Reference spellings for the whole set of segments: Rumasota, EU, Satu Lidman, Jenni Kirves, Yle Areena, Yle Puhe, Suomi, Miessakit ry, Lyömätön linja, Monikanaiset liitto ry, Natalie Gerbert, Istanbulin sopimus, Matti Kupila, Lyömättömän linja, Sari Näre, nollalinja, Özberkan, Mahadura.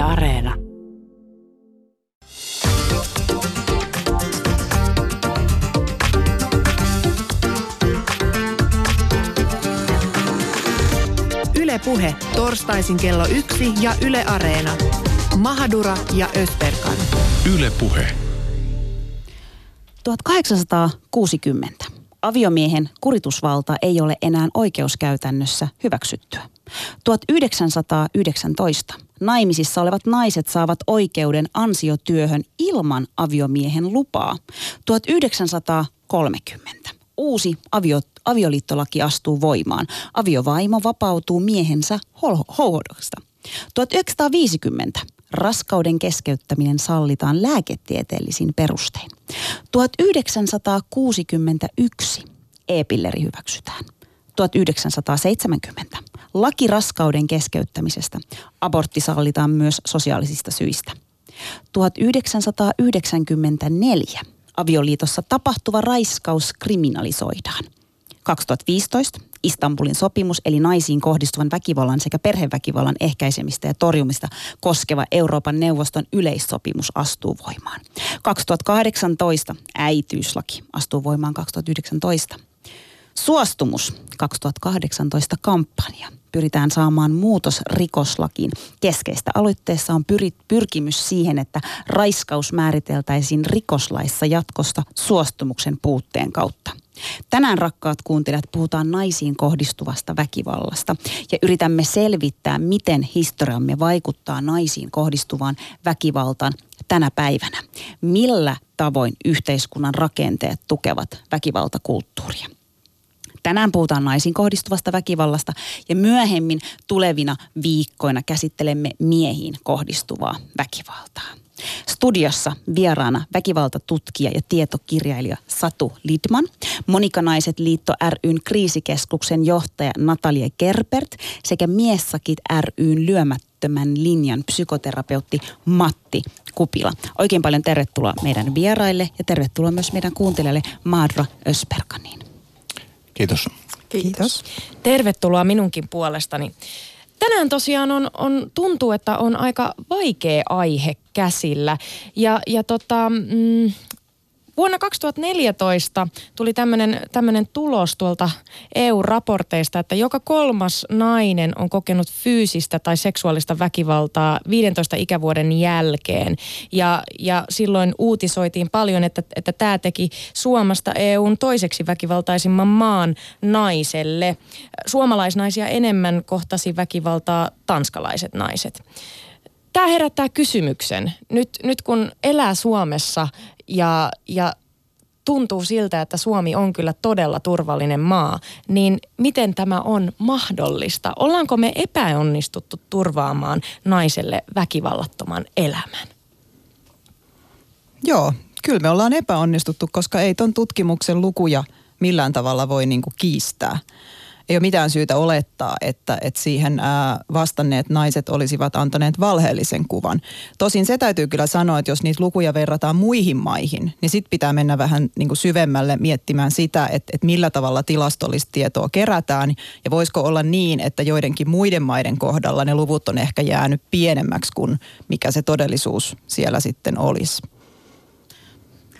Yle Areena. Yle Puhe. Torstaisin kello 1 ja Yle Areena. Mahadura ja Österkan. Yle Puhe. 1860. Aviomiehen kuritusvalta ei ole enää oikeuskäytännössä hyväksyttyä. 1919. Naimisissa olevat naiset saavat oikeuden ansiotyöhön ilman aviomiehen lupaa. 1930. Uusi avioliittolaki astuu voimaan. Aviovaimo vapautuu miehensä holhoudosta. 1950. Raskauden keskeyttäminen sallitaan lääketieteellisin perustein. 1961. E-pilleri hyväksytään. 1970. Laki raskauden keskeyttämisestä. Abortti sallitaan myös sosiaalisista syistä. 1994. Avioliitossa tapahtuva raiskaus kriminalisoidaan. 2015. Istanbulin sopimus eli naisiin kohdistuvan väkivallan sekä perheväkivallan ehkäisemistä ja torjumista koskeva Euroopan neuvoston yleissopimus astuu voimaan. 2018. Äitiyslaki astuu voimaan 2019. Suostumus 2018 kampanja. Pyritään saamaan muutos rikoslakiin. Keskeistä aloitteessa on pyrkimys siihen, että raiskaus määriteltäisiin rikoslaissa jatkosta suostumuksen puutteen kautta. Tänään, rakkaat kuuntelijat, puhutaan naisiin kohdistuvasta väkivallasta ja yritämme selvittää, miten historiamme vaikuttaa naisiin kohdistuvaan väkivaltaan tänä päivänä. Millä tavoin yhteiskunnan rakenteet tukevat väkivaltakulttuuria? Tänään puhutaan naisiin kohdistuvasta väkivallasta ja myöhemmin tulevina viikkoina käsittelemme miehiin kohdistuvaa väkivaltaa. Studiossa vieraana väkivaltatutkija ja tietokirjailija Satu Lidman, Monikanaiset liitto ry:n kriisikeskuksen johtaja Natalie Gerbert sekä Miessakit ry:n Lyömättömän linjan psykoterapeutti Matti Kupila. Oikein paljon tervetuloa meidän vieraille ja tervetuloa myös meidän kuuntelijalle Maadra Ösperkaniin. Kiitos. Kiitos. Tervetuloa minunkin puolestani. Tänään tosiaan tuntuu, että on aika vaikea aihe käsillä. Vuonna 2014 tuli tämmöinen tulos tuolta EU-raporteista, että joka kolmas nainen on kokenut fyysistä tai seksuaalista väkivaltaa 15 ikävuoden jälkeen. Ja silloin uutisoitiin paljon, että tämä teki Suomesta EUn toiseksi väkivaltaisimman maan naiselle. Suomalaisnaisia enemmän kohtasi väkivaltaa tanskalaiset naiset. Tämä herättää kysymyksen. Nyt kun elää Suomessa ja tuntuu siltä, että Suomi on kyllä todella turvallinen maa, niin miten tämä on mahdollista? Ollaanko me epäonnistuttu turvaamaan naiselle väkivallattoman elämän? Joo, kyllä me ollaan epäonnistuttu, koska ei ton tutkimuksen lukuja millään tavalla voi kiistää. Ei ole mitään syytä olettaa, että siihen vastanneet naiset olisivat antaneet valheellisen kuvan. Tosin se täytyy kyllä sanoa, että jos niitä lukuja verrataan muihin maihin, niin sitten pitää mennä vähän syvemmälle miettimään sitä, että millä tavalla tilastollista tietoa kerätään. Ja voisiko olla niin, että joidenkin muiden maiden kohdalla ne luvut on ehkä jäänyt pienemmäksi kuin mikä se todellisuus siellä sitten olisi.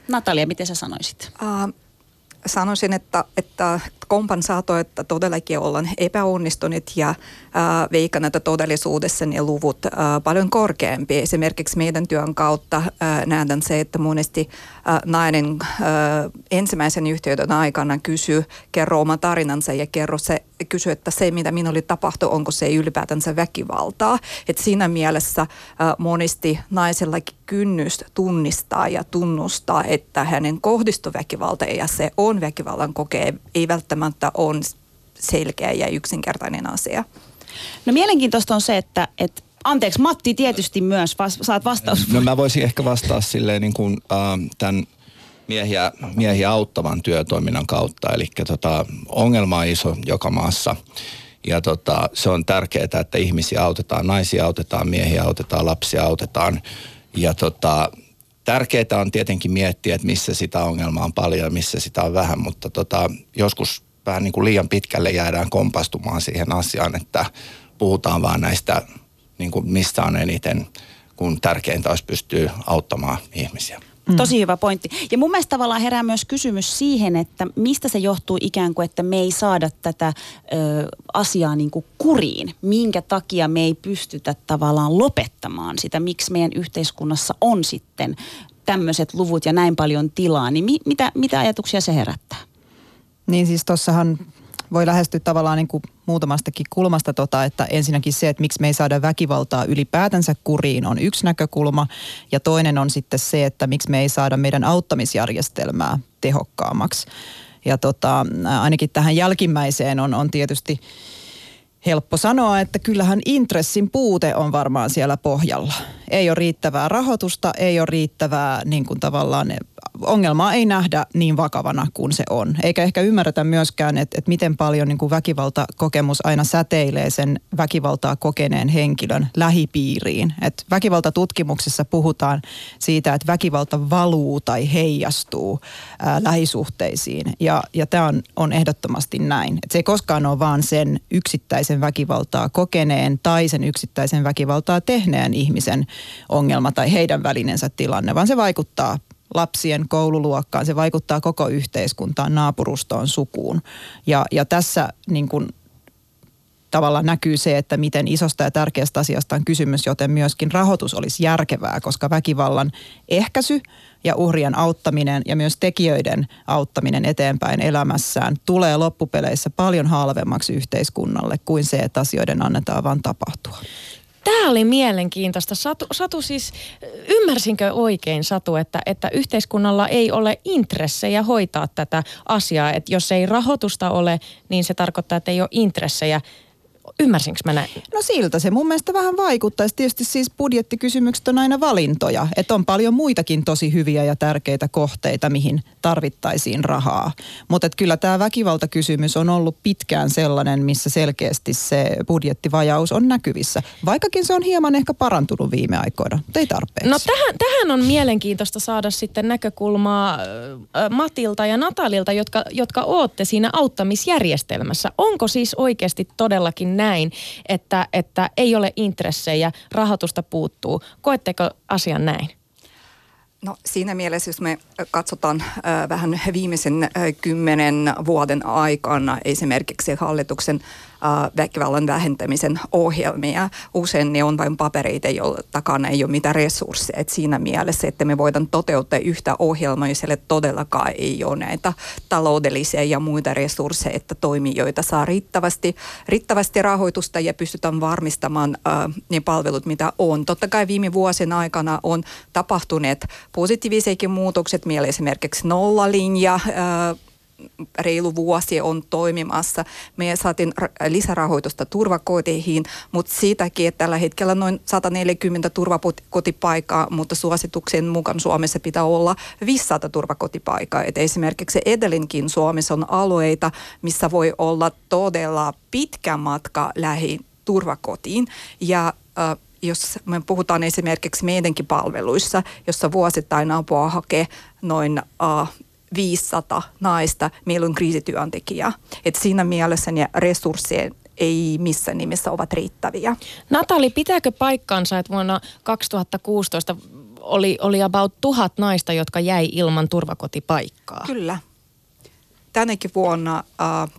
Natalia, miten sä sanoisit? Sanoisin, että kompensaatio, että todellakin ollaan epäonnistuneet ja veikkaan, että todellisuudessa ne luvut paljon korkeampi. Esimerkiksi meidän työn kautta nähdään se, että monesti nainen ensimmäisen yhteyden aikana kerro oma tarinansa ja kysyy, että se mitä minulle tapahtui, onko se ylipäätänsä väkivaltaa. Että siinä mielessä monesti naisellakin kynnys tunnistaa ja tunnustaa, että hänen kohdistui väkivalta ja se on väkivallan kokee, ei välttämättä ole selkeä ja yksinkertainen asia. No mielenkiintoista on se, että anteeksi Matti tietysti myös, saat vastaus. No mä voisin ehkä vastaa silleen tämän miehiä auttavan työtoiminnan kautta, eli ongelma on iso joka maassa. Ja se on tärkeää, että ihmisiä autetaan, naisia autetaan, miehiä autetaan, lapsia autetaan. Ja tärkeää on tietenkin miettiä, että missä sitä ongelmaa on paljon ja missä sitä on vähän, mutta joskus vähän liian pitkälle jäädään kompastumaan siihen asiaan, että puhutaan vaan näistä niin kuin mistä on eniten, kun tärkeintä olisi pystyä auttamaan ihmisiä. Tosi hyvä pointti. Ja mun mielestä tavallaan herää myös kysymys siihen, että mistä se johtuu ikään kuin, että me ei saada tätä asiaa niin kuin kuriin. Minkä takia me ei pystytä tavallaan lopettamaan sitä, miksi meidän yhteiskunnassa on sitten tämmöiset luvut ja näin paljon tilaa. Niin mitä ajatuksia se herättää? Niin siis tossahan voi lähestyä tavallaan niin kuin muutamastakin kulmasta että ensinnäkin se, että miksi me ei saada väkivaltaa ylipäätänsä kuriin on yksi näkökulma. Ja toinen on sitten se, että miksi me ei saada meidän auttamisjärjestelmää tehokkaammaksi. Ja ainakin tähän jälkimmäiseen on tietysti helppo sanoa, että kyllähän intressin puute on varmaan siellä pohjalla. Ei ole riittävää rahoitusta, ei ole riittävää niin kuin tavallaan ongelmaa ei nähdä niin vakavana kuin se on. Eikä ehkä ymmärretä myöskään, että miten paljon niin kuin väkivaltakokemus aina säteilee sen väkivaltaa kokeneen henkilön lähipiiriin. Et väkivaltatutkimuksissa puhutaan siitä, että väkivalta valuu tai heijastuu lähisuhteisiin. Ja tämä on ehdottomasti näin. Et se ei koskaan ole vaan sen yksittäisen väkivaltaa kokeneen tai sen yksittäisen väkivaltaa tehneen ihmisen ongelma tai heidän välinensä tilanne, vaan se vaikuttaa lapsien koululuokkaan, se vaikuttaa koko yhteiskuntaan, naapurustoon, sukuun. Ja tässä niin kuin tavallaan näkyy se, että miten isosta ja tärkeästä asiasta on kysymys, joten myöskin rahoitus olisi järkevää, koska väkivallan ehkäisy ja uhrien auttaminen ja myös tekijöiden auttaminen eteenpäin elämässään tulee loppupeleissä paljon halvemmaksi yhteiskunnalle kuin se, että asioiden annetaan vaan tapahtua. Tämä oli mielenkiintoista. Satu siis, ymmärsinkö oikein Satu, että yhteiskunnalla ei ole intressejä hoitaa tätä asiaa? Että jos ei rahoitusta ole, niin se tarkoittaa, että ei ole intressejä. Ymmärsinkö mä näin? No siltä se mun mielestä vähän vaikuttaisi. Tietysti siis budjettikysymykset on aina valintoja. Että on paljon muitakin tosi hyviä ja tärkeitä kohteita, mihin tarvittaisiin rahaa. Mutta kyllä tämä väkivaltakysymys on ollut pitkään sellainen, missä selkeästi se budjettivajaus on näkyvissä. Vaikkakin se on hieman ehkä parantunut viime aikoina, mutta ei tarpeeksi. No tähän on mielenkiintoista saada sitten näkökulmaa Matilta ja Natalilta, jotka ootte siinä auttamisjärjestelmässä. Onko siis oikeasti todellakin näin, että ei ole intressejä, rahoitusta puuttuu. Koetteko asian näin? No siinä mielessä, jos me katsotaan vähän viimeisen 10 vuoden aikana esimerkiksi hallituksen väkivallan vähentämisen ohjelmia. Usein ne on vain papereita, joilla takana ei ole mitään resursseja. Et siinä mielessä, että me voidaan toteuttaa yhtä ohjelmaa, jos siellä todellakaan ei ole näitä taloudellisia ja muita resursseja, että toimijoita saa riittävästi rahoitusta ja pystytään varmistamaan ne palvelut, mitä on. Totta kai viime vuosien aikana on tapahtuneet positiivisiakin muutokset. Meillä esimerkiksi nollalinja reilu vuosi on toimimassa. Me saatiin lisärahoitusta turvakoteihin, mutta siitäkin, että tällä hetkellä noin 140 turvakotipaikkaa, mutta suosituksen mukaan Suomessa pitää olla 500 turvakotipaikkaa. Et esimerkiksi edellinkin Suomessa on alueita, missä voi olla todella pitkä matka lähiturvakotiin ja jos me puhutaan esimerkiksi meidänkin palveluissa, jossa vuosittain apua hakee noin 500 naista, meillä on kriisityöntekijä. Et siinä mielessä ne resurssien ei missään nimessä ovat riittäviä. Natalie, pitääkö paikkansa, että vuonna 2016 oli about 1000 naista, jotka jäi ilman turvakotipaikkaa? Kyllä. Tänäkin vuonna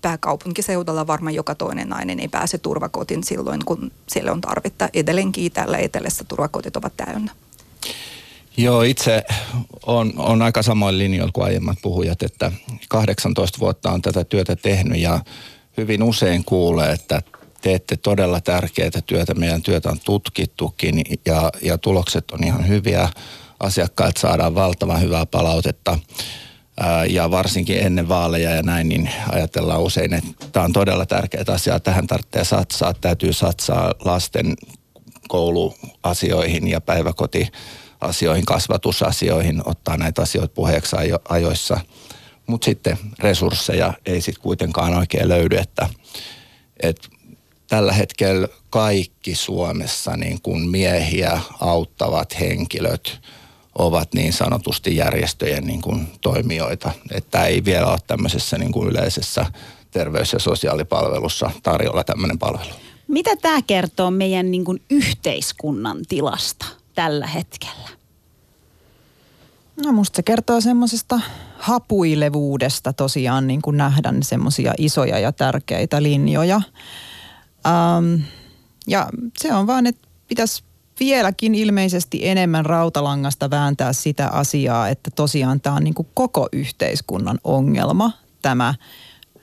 pääkaupunkiseudulla varmaan joka toinen nainen ei pääse turvakotiin silloin, kun siellä on tarvetta. Edelleenkin täällä etelässä turvakotit ovat täynnä. Joo, itse on aika samoin linjoilla kuin aiemmat puhujat, että 18 vuotta on tätä työtä tehnyt ja hyvin usein kuulee, että teette todella tärkeää työtä. Meidän työtä on tutkittukin ja tulokset on ihan hyviä. Asiakkaat saadaan valtavan hyvää palautetta. Ja varsinkin ennen vaaleja ja näin, niin ajatellaan usein, että tämä on todella tärkeä asia. Tähän tarvitsee satsaa, täytyy satsaa lasten kouluasioihin ja päiväkotiasioihin, kasvatusasioihin, ottaa näitä asioita puheeksi ajoissa. Mutta sitten resursseja ei sitten kuitenkaan oikein löydy, että tällä hetkellä kaikki Suomessa niin kun miehiä auttavat henkilöt ovat niin sanotusti järjestöjen niin kuin toimijoita. Että ei vielä ole tämmöisessä niin kuin yleisessä terveys- ja sosiaalipalvelussa tarjolla tämmöinen palvelu. Mitä tämä kertoo meidän niin kuin yhteiskunnan tilasta tällä hetkellä? No musta se kertoo semmoisesta hapuilevuudesta tosiaan, niin kuin nähdään semmoisia isoja ja tärkeitä linjoja. Ja se on vaan, että pitäisi vieläkin ilmeisesti enemmän rautalangasta vääntää sitä asiaa, että tosiaan tämä on niin kuin koko yhteiskunnan ongelma, tämä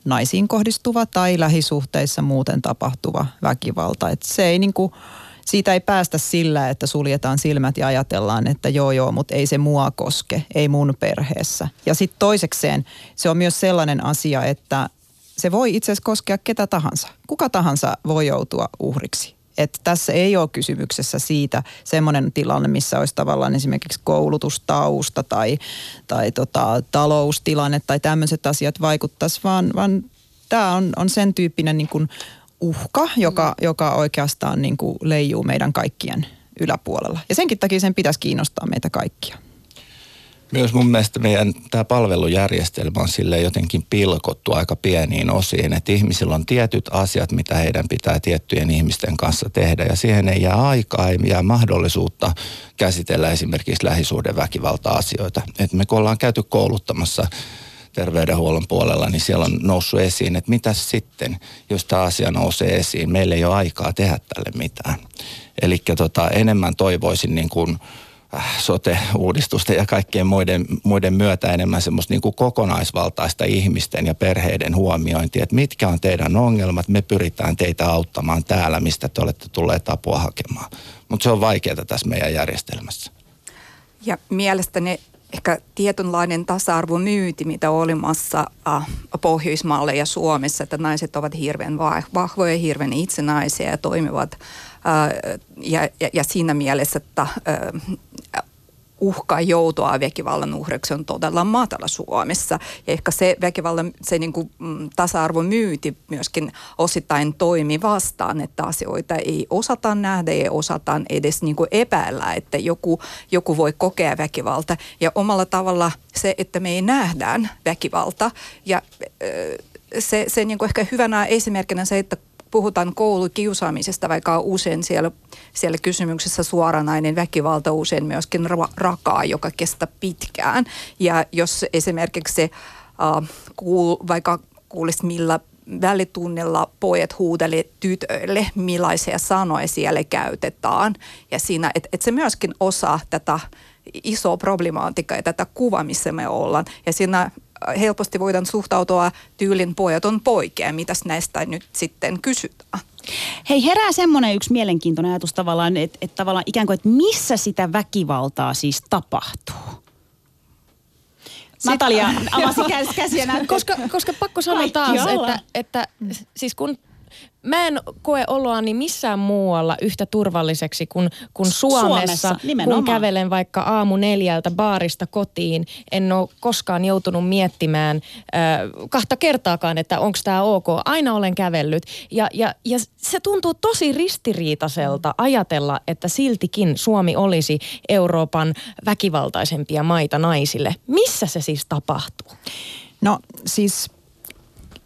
naisiin kohdistuva tai lähisuhteissa muuten tapahtuva väkivalta. Että se ei niin kuin, siitä ei päästä sillä, että suljetaan silmät ja ajatellaan, että joo, mutta ei se mua koske, ei mun perheessä. Ja sitten toisekseen se on myös sellainen asia, että se voi itse asiassa koskea ketä tahansa. Kuka tahansa voi joutua uhriksi. Että tässä ei ole kysymyksessä siitä semmoinen tilanne, missä olisi tavallaan esimerkiksi koulutustausta tai taloustilanne tai tämmöiset asiat vaikuttaisi, vaan tämä on sen tyyppinen niin kuin uhka, joka oikeastaan niin kuin leijuu meidän kaikkien yläpuolella. Ja senkin takia sen pitäisi kiinnostaa meitä kaikkia. Myös mun mielestä meidän tämä palvelujärjestelmä on silleen jotenkin pilkottu aika pieniin osiin, että ihmisillä on tietyt asiat, mitä heidän pitää tiettyjen ihmisten kanssa tehdä ja siihen ei jää aikaa, ei jää mahdollisuutta käsitellä esimerkiksi lähisuhdeväkivalta-asioita. Et me kun ollaan käyty kouluttamassa terveydenhuollon puolella, niin siellä on noussut esiin, että mitä sitten, jos tämä asia nousee esiin, meillä ei ole aikaa tehdä tälle mitään. Eli enemmän toivoisin niin kuin sote-uudistusten ja kaikkien muiden myötä enemmän semmoista niin kuin kokonaisvaltaista ihmisten ja perheiden huomiointia, että mitkä on teidän ongelmat, me pyritään teitä auttamaan täällä, mistä te olette tulleet apua hakemaan. Mutta se on vaikeaa tässä meidän järjestelmässä. Ja mielestäni ehkä tietynlainen tasa-arvomyyti, mitä olemassa Pohjoismaalla ja Suomessa, että naiset ovat hirveän vahvoja, hirveän itsenäisiä ja toimivat. Ja siinä mielessä, että uhka joutua väkivallan uhreksi on todella matala Suomessa. Ja ehkä se väkivallan, se niin kuin tasa-arvomyyti myöskin osittain toimi vastaan, että asioita ei osata nähdä, ei osata edes niin kuin epäillä, että joku voi kokea väkivalta. Ja omalla tavalla se, että me ei nähdään väkivalta. Ja se niin kuin ehkä hyvänä esimerkkinä se, että puhutaan koulukiusaamisesta, vaikka usein siellä kysymyksessä suoranainen väkivalta, usein myöskin rakaa, joka kestää pitkään. Ja jos esimerkiksi vaikka kuulisi, millä välitunnilla pojat huutelee tytöille, millaisia sanoja siellä käytetään. Ja siinä, että se myöskin osa tätä isoa problematiikkaa ja tätä kuvaa, missä me ollaan. Ja siinä helposti voidaan suhtautua tyylin pojat on poikia, mitäs näistä nyt sitten kysytään. Hei, herää semmoinen yksi mielenkiintoinen ajatus tavallaan, että tavallaan ikään kuin, että missä sitä väkivaltaa siis tapahtuu? Natalia avasi käsiä. Koska pakko sanoa taas, että siis kun mä en koe oloani missään muualla yhtä turvalliseksi kuin Suomessa, kun kävelen vaikka 4 AM baarista kotiin. En ole koskaan joutunut miettimään 2 kertaakaan, että onko tämä ok. Aina olen kävellyt. Ja se tuntuu tosi ristiriitaiselta ajatella, että siltikin Suomi olisi Euroopan väkivaltaisempia maita naisille. Missä se siis tapahtuu? No siis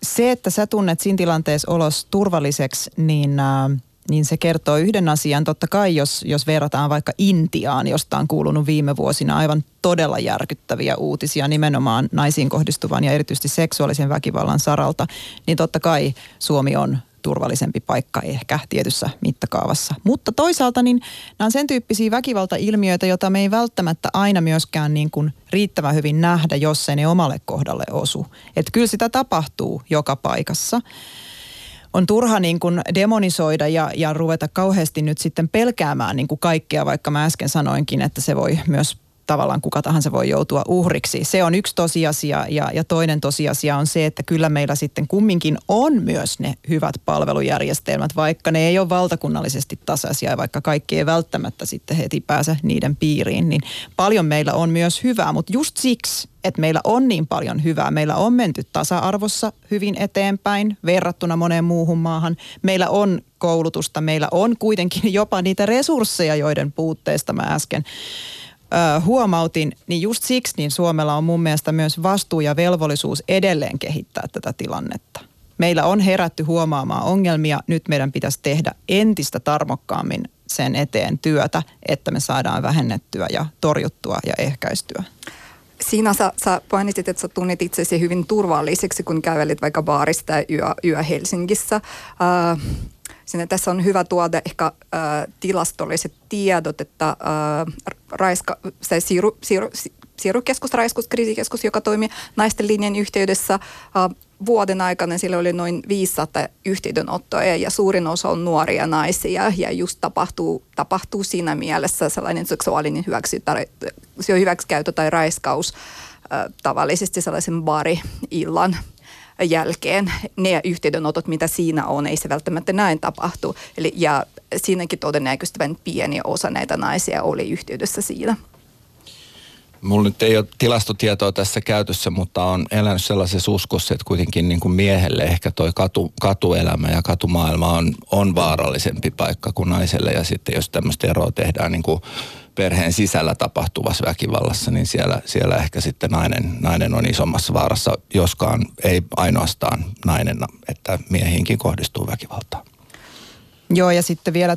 se, että sä tunnet siinä tilanteessa olos turvalliseksi, niin se kertoo yhden asian. Totta kai, jos verrataan vaikka Intiaan, josta on kuulunut viime vuosina aivan todella järkyttäviä uutisia nimenomaan naisiin kohdistuvan ja erityisesti seksuaalisen väkivallan saralta, niin totta kai Suomi on turvallisempi paikka ehkä tietyssä mittakaavassa. Mutta toisaalta niin nämä on sen tyyppisiä väkivaltailmiöitä, joita me ei välttämättä aina myöskään niin kuin riittävän hyvin nähdä, jos ei ne omalle kohdalle osu. Että kyllä sitä tapahtuu joka paikassa. On turha niin kuin demonisoida ja ruveta kauheasti nyt sitten pelkäämään niin kuin kaikkea, vaikka mä äsken sanoinkin, että se voi myös tavallaan kuka tahansa voi joutua uhriksi. Se on yksi tosiasia ja toinen tosiasia on se, että kyllä meillä sitten kumminkin on myös ne hyvät palvelujärjestelmät, vaikka ne ei ole valtakunnallisesti tasaisia ja vaikka kaikki ei välttämättä sitten heti pääse niiden piiriin, niin paljon meillä on myös hyvää, mutta just siksi, että meillä on niin paljon hyvää. Meillä on menty tasa-arvossa hyvin eteenpäin verrattuna moneen muuhun maahan. Meillä on koulutusta, meillä on kuitenkin jopa niitä resursseja, joiden puutteesta mä äsken huomautin, niin just siksi niin Suomella on mun mielestä myös vastuu ja velvollisuus edelleen kehittää tätä tilannetta. Meillä on herätty huomaamaan ongelmia. Nyt meidän pitäisi tehdä entistä tarmokkaammin sen eteen työtä, että me saadaan vähennettyä ja torjuttua ja ehkäistyä. Siinä sä painisit, että sä tunnit itsesi hyvin turvalliseksi, kun kävelit vaikka baarista yö Helsingissä. Tässä on hyvä tuoda ehkä tilastolliset tiedot, että Siirukeskus, kriisikeskus, joka toimi naisten linjan yhteydessä vuoden aikana, sillä oli noin 500 yhteydenottoja ja suurin osa on nuoria naisia ja just tapahtuu siinä mielessä sellainen seksuaalinen hyväksikäyttö tai raiskaus tavallisesti sellaisen baari-illan jälkeen. Ne yhteydenotot, mitä siinä on, ei se välttämättä näin tapahtu. Eli, ja siinäkin todennäköisesti vain pieni osa näitä naisia oli yhteydessä siinä. Mulla nyt ei ole tilastotietoa tässä käytössä, mutta on elänyt sellaisessa uskossa, että kuitenkin niin kuin miehelle ehkä toi katuelämä ja katumaailma on vaarallisempi paikka kuin naiselle. Ja sitten jos tämmöistä eroa tehdään niin kuin perheen sisällä tapahtuvassa väkivallassa, niin siellä ehkä sitten nainen on isommassa vaarassa, joskaan ei ainoastaan nainen, että miehiinkin kohdistuu väkivaltaa. Joo, ja sitten vielä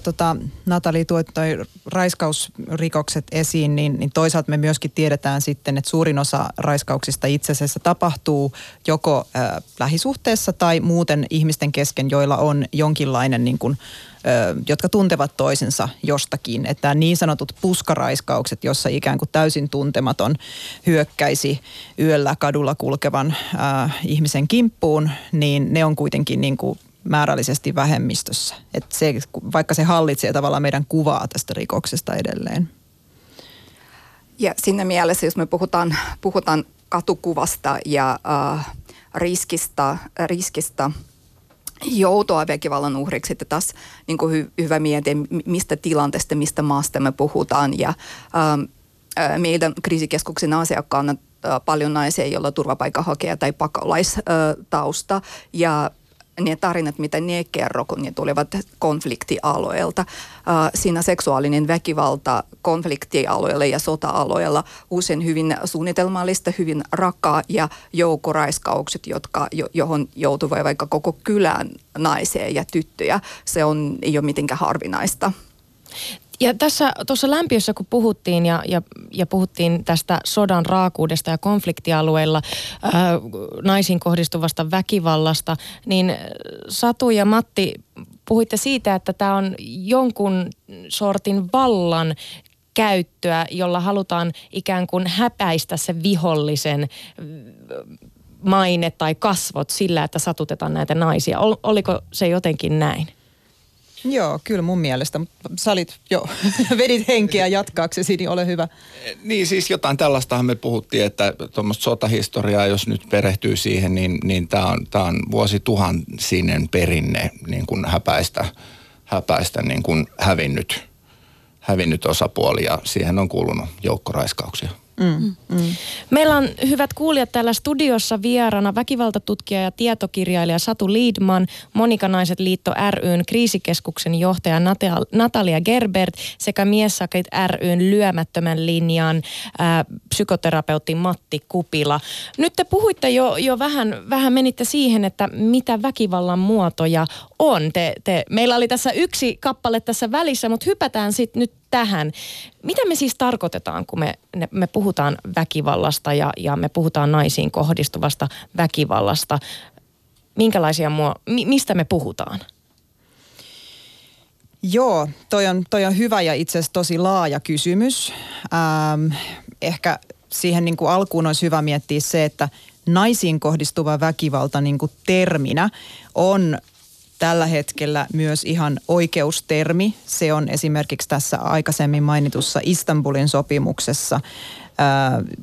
Natalie tuot toi raiskausrikokset esiin, niin toisaalta me myöskin tiedetään sitten, että suurin osa raiskauksista itse asiassa tapahtuu joko lähisuhteessa tai muuten ihmisten kesken, joilla on jonkinlainen niin kuin jotka tuntevat toisensa jostakin. Että niin sanotut puskaraiskaukset, jossa ikään kuin täysin tuntematon hyökkäisi yöllä kadulla kulkevan ihmisen kimppuun, niin ne on kuitenkin niin kuin määrällisesti vähemmistössä. Että se, vaikka se hallitsee tavallaan meidän kuvaa tästä rikoksesta edelleen. Ja siinä mielessä, jos me puhutaan katukuvasta ja riskistä joutua väkivallan uhriksi, että taas niin kuin hyvä miettiä, mistä tilanteesta, mistä maasta me puhutaan. Ja meidän kriisikeskuksen asiakkaana paljon naisia, joilla on turvapaikanhakija tai pakolaistausta ja ne tarinat, mitä ne kerro, kun ne tulevat konfliktialueelta. Siinä seksuaalinen väkivalta konfliktialueella ja sota-alueella usein hyvin suunnitelmallista, hyvin rakaa ja joukkoraiskaukset, johon joutuvat vaikka koko kylän naisia ja tyttöjä. Ei ole mitenkään harvinaista. Ja tässä tuossa lämpiössä, kun puhuttiin ja puhuttiin tästä sodan raakuudesta ja konfliktialueilla naisiin kohdistuvasta väkivallasta, niin Satu ja Matti, puhuitte siitä, että tämä on jonkun sortin vallan käyttöä, jolla halutaan ikään kuin häpäistä se vihollisen maine tai kasvot sillä, että satutetaan näitä naisia. Oliko se jotenkin näin? Joo, kyllä mun mielestä, mutta vedit henkeä jatkaaksesi, niin ole hyvä. Niin siis jotain tällaistahan me puhuttiin, että tuommoista sotahistoriaa, jos nyt perehtyy siihen, niin tämä on vuosituhansinen perinne niin kuin häpäistä niin kuin hävinnyt osapuoli ja siihen on kuulunut joukkoraiskauksia. Meillä on hyvät kuulijat täällä studiossa vieraana väkivaltatutkija ja tietokirjailija Satu Lidman, Monikanaiset liitto ry:n kriisikeskuksen johtaja Natalie Gerbert sekä Miessakit ry:n Lyömättömän linjan psykoterapeutti Matti Kupila. Nyt te puhuitte jo vähän menitte siihen, että mitä väkivallan muotoja on. Meillä oli tässä yksi kappale tässä välissä, mutta hypätään sitten nyt tähän. Mitä me siis tarkoitetaan, kun me puhutaan väkivallasta ja me puhutaan naisiin kohdistuvasta väkivallasta? Minkälaisia mistä me puhutaan? Joo, toi on hyvä ja itse asiassa tosi laaja kysymys. Ehkä siihen niin kuin alkuun olisi hyvä miettiä se, että naisiin kohdistuva väkivalta niin kuin terminä on tällä hetkellä myös ihan oikeustermi. Se on esimerkiksi tässä aikaisemmin mainitussa Istanbulin sopimuksessa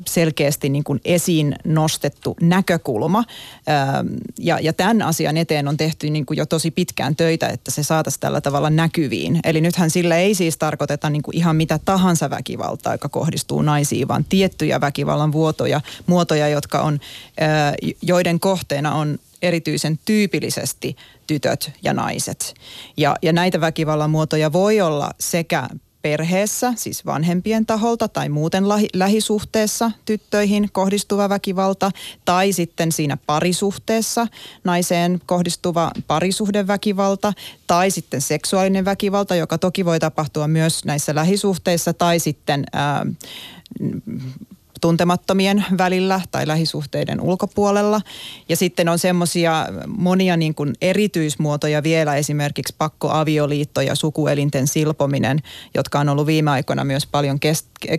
selkeästi niin kuin esiin nostettu näkökulma. Ja tämän asian eteen on tehty niin kuin jo tosi pitkään töitä, että se saataisiin tällä tavalla näkyviin. Eli nythän sillä ei siis tarkoiteta niin kuin ihan mitä tahansa väkivaltaa, joka kohdistuu naisiin, vaan tiettyjä väkivallan muotoja, jotka on, joiden kohteena on erityisen tyypillisesti tytöt ja naiset. Ja näitä väkivallan muotoja voi olla sekä perheessä, siis vanhempien taholta tai muuten lähisuhteessa tyttöihin kohdistuva väkivalta tai sitten siinä parisuhteessa naiseen kohdistuva parisuhdeväkivalta tai sitten seksuaalinen väkivalta, joka toki voi tapahtua myös näissä lähisuhteissa tai sitten tuntemattomien välillä tai lähisuhteiden ulkopuolella. Ja sitten on semmoisia monia niin kuin erityismuotoja vielä, esimerkiksi pakkoavioliitto ja sukuelinten silpominen, jotka on ollut viime aikoina myös paljon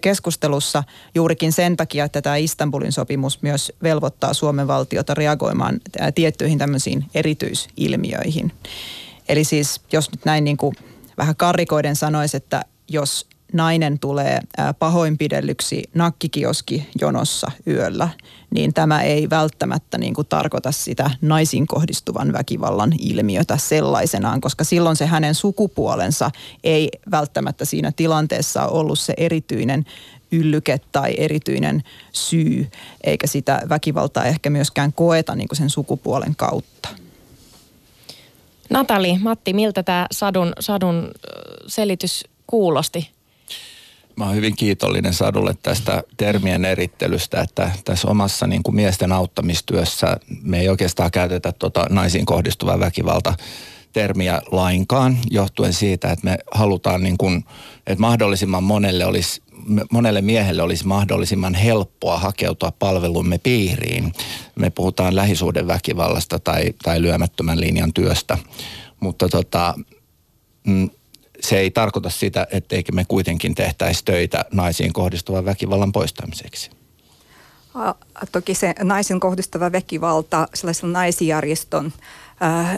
keskustelussa juurikin sen takia, että tämä Istanbulin sopimus myös velvoittaa Suomen valtiota reagoimaan tiettyihin tämmöisiin erityisilmiöihin. Eli siis jos nyt näin niin kuin vähän karrikoiden sanoisi, että jos nainen tulee pahoinpidellyksi nakkikioskijonossa yöllä, niin tämä ei välttämättä niin kuin tarkoita sitä naisiin kohdistuvan väkivallan ilmiötä sellaisenaan, koska silloin se hänen sukupuolensa ei välttämättä siinä tilanteessa ollut se erityinen yllyke tai erityinen syy, eikä sitä väkivaltaa ehkä myöskään koeta niin kuin sen sukupuolen kautta. Natalie, Matti, miltä tämä sadun selitys kuulosti? Mä oon hyvin kiitollinen Sadulle tästä termien erittelystä, että tässä omassa niin kuin miesten auttamistyössä me ei oikeastaan käytetä naisiin kohdistuvaa väkivalta termiä lainkaan, johtuen siitä, että me halutaan niin kuin, että mahdollisimman monelle miehelle olisi mahdollisimman helppoa hakeutua palvelumme piiriin. Me puhutaan lähisuhdeväkivallasta tai lyömättömän linjan työstä, mutta se ei tarkoita sitä, etteikö me kuitenkin tehtäisi töitä naisiin kohdistuvan väkivallan poistamiseksi. Toki se naisiin kohdistuva väkivalta sellaisen naisjärjestön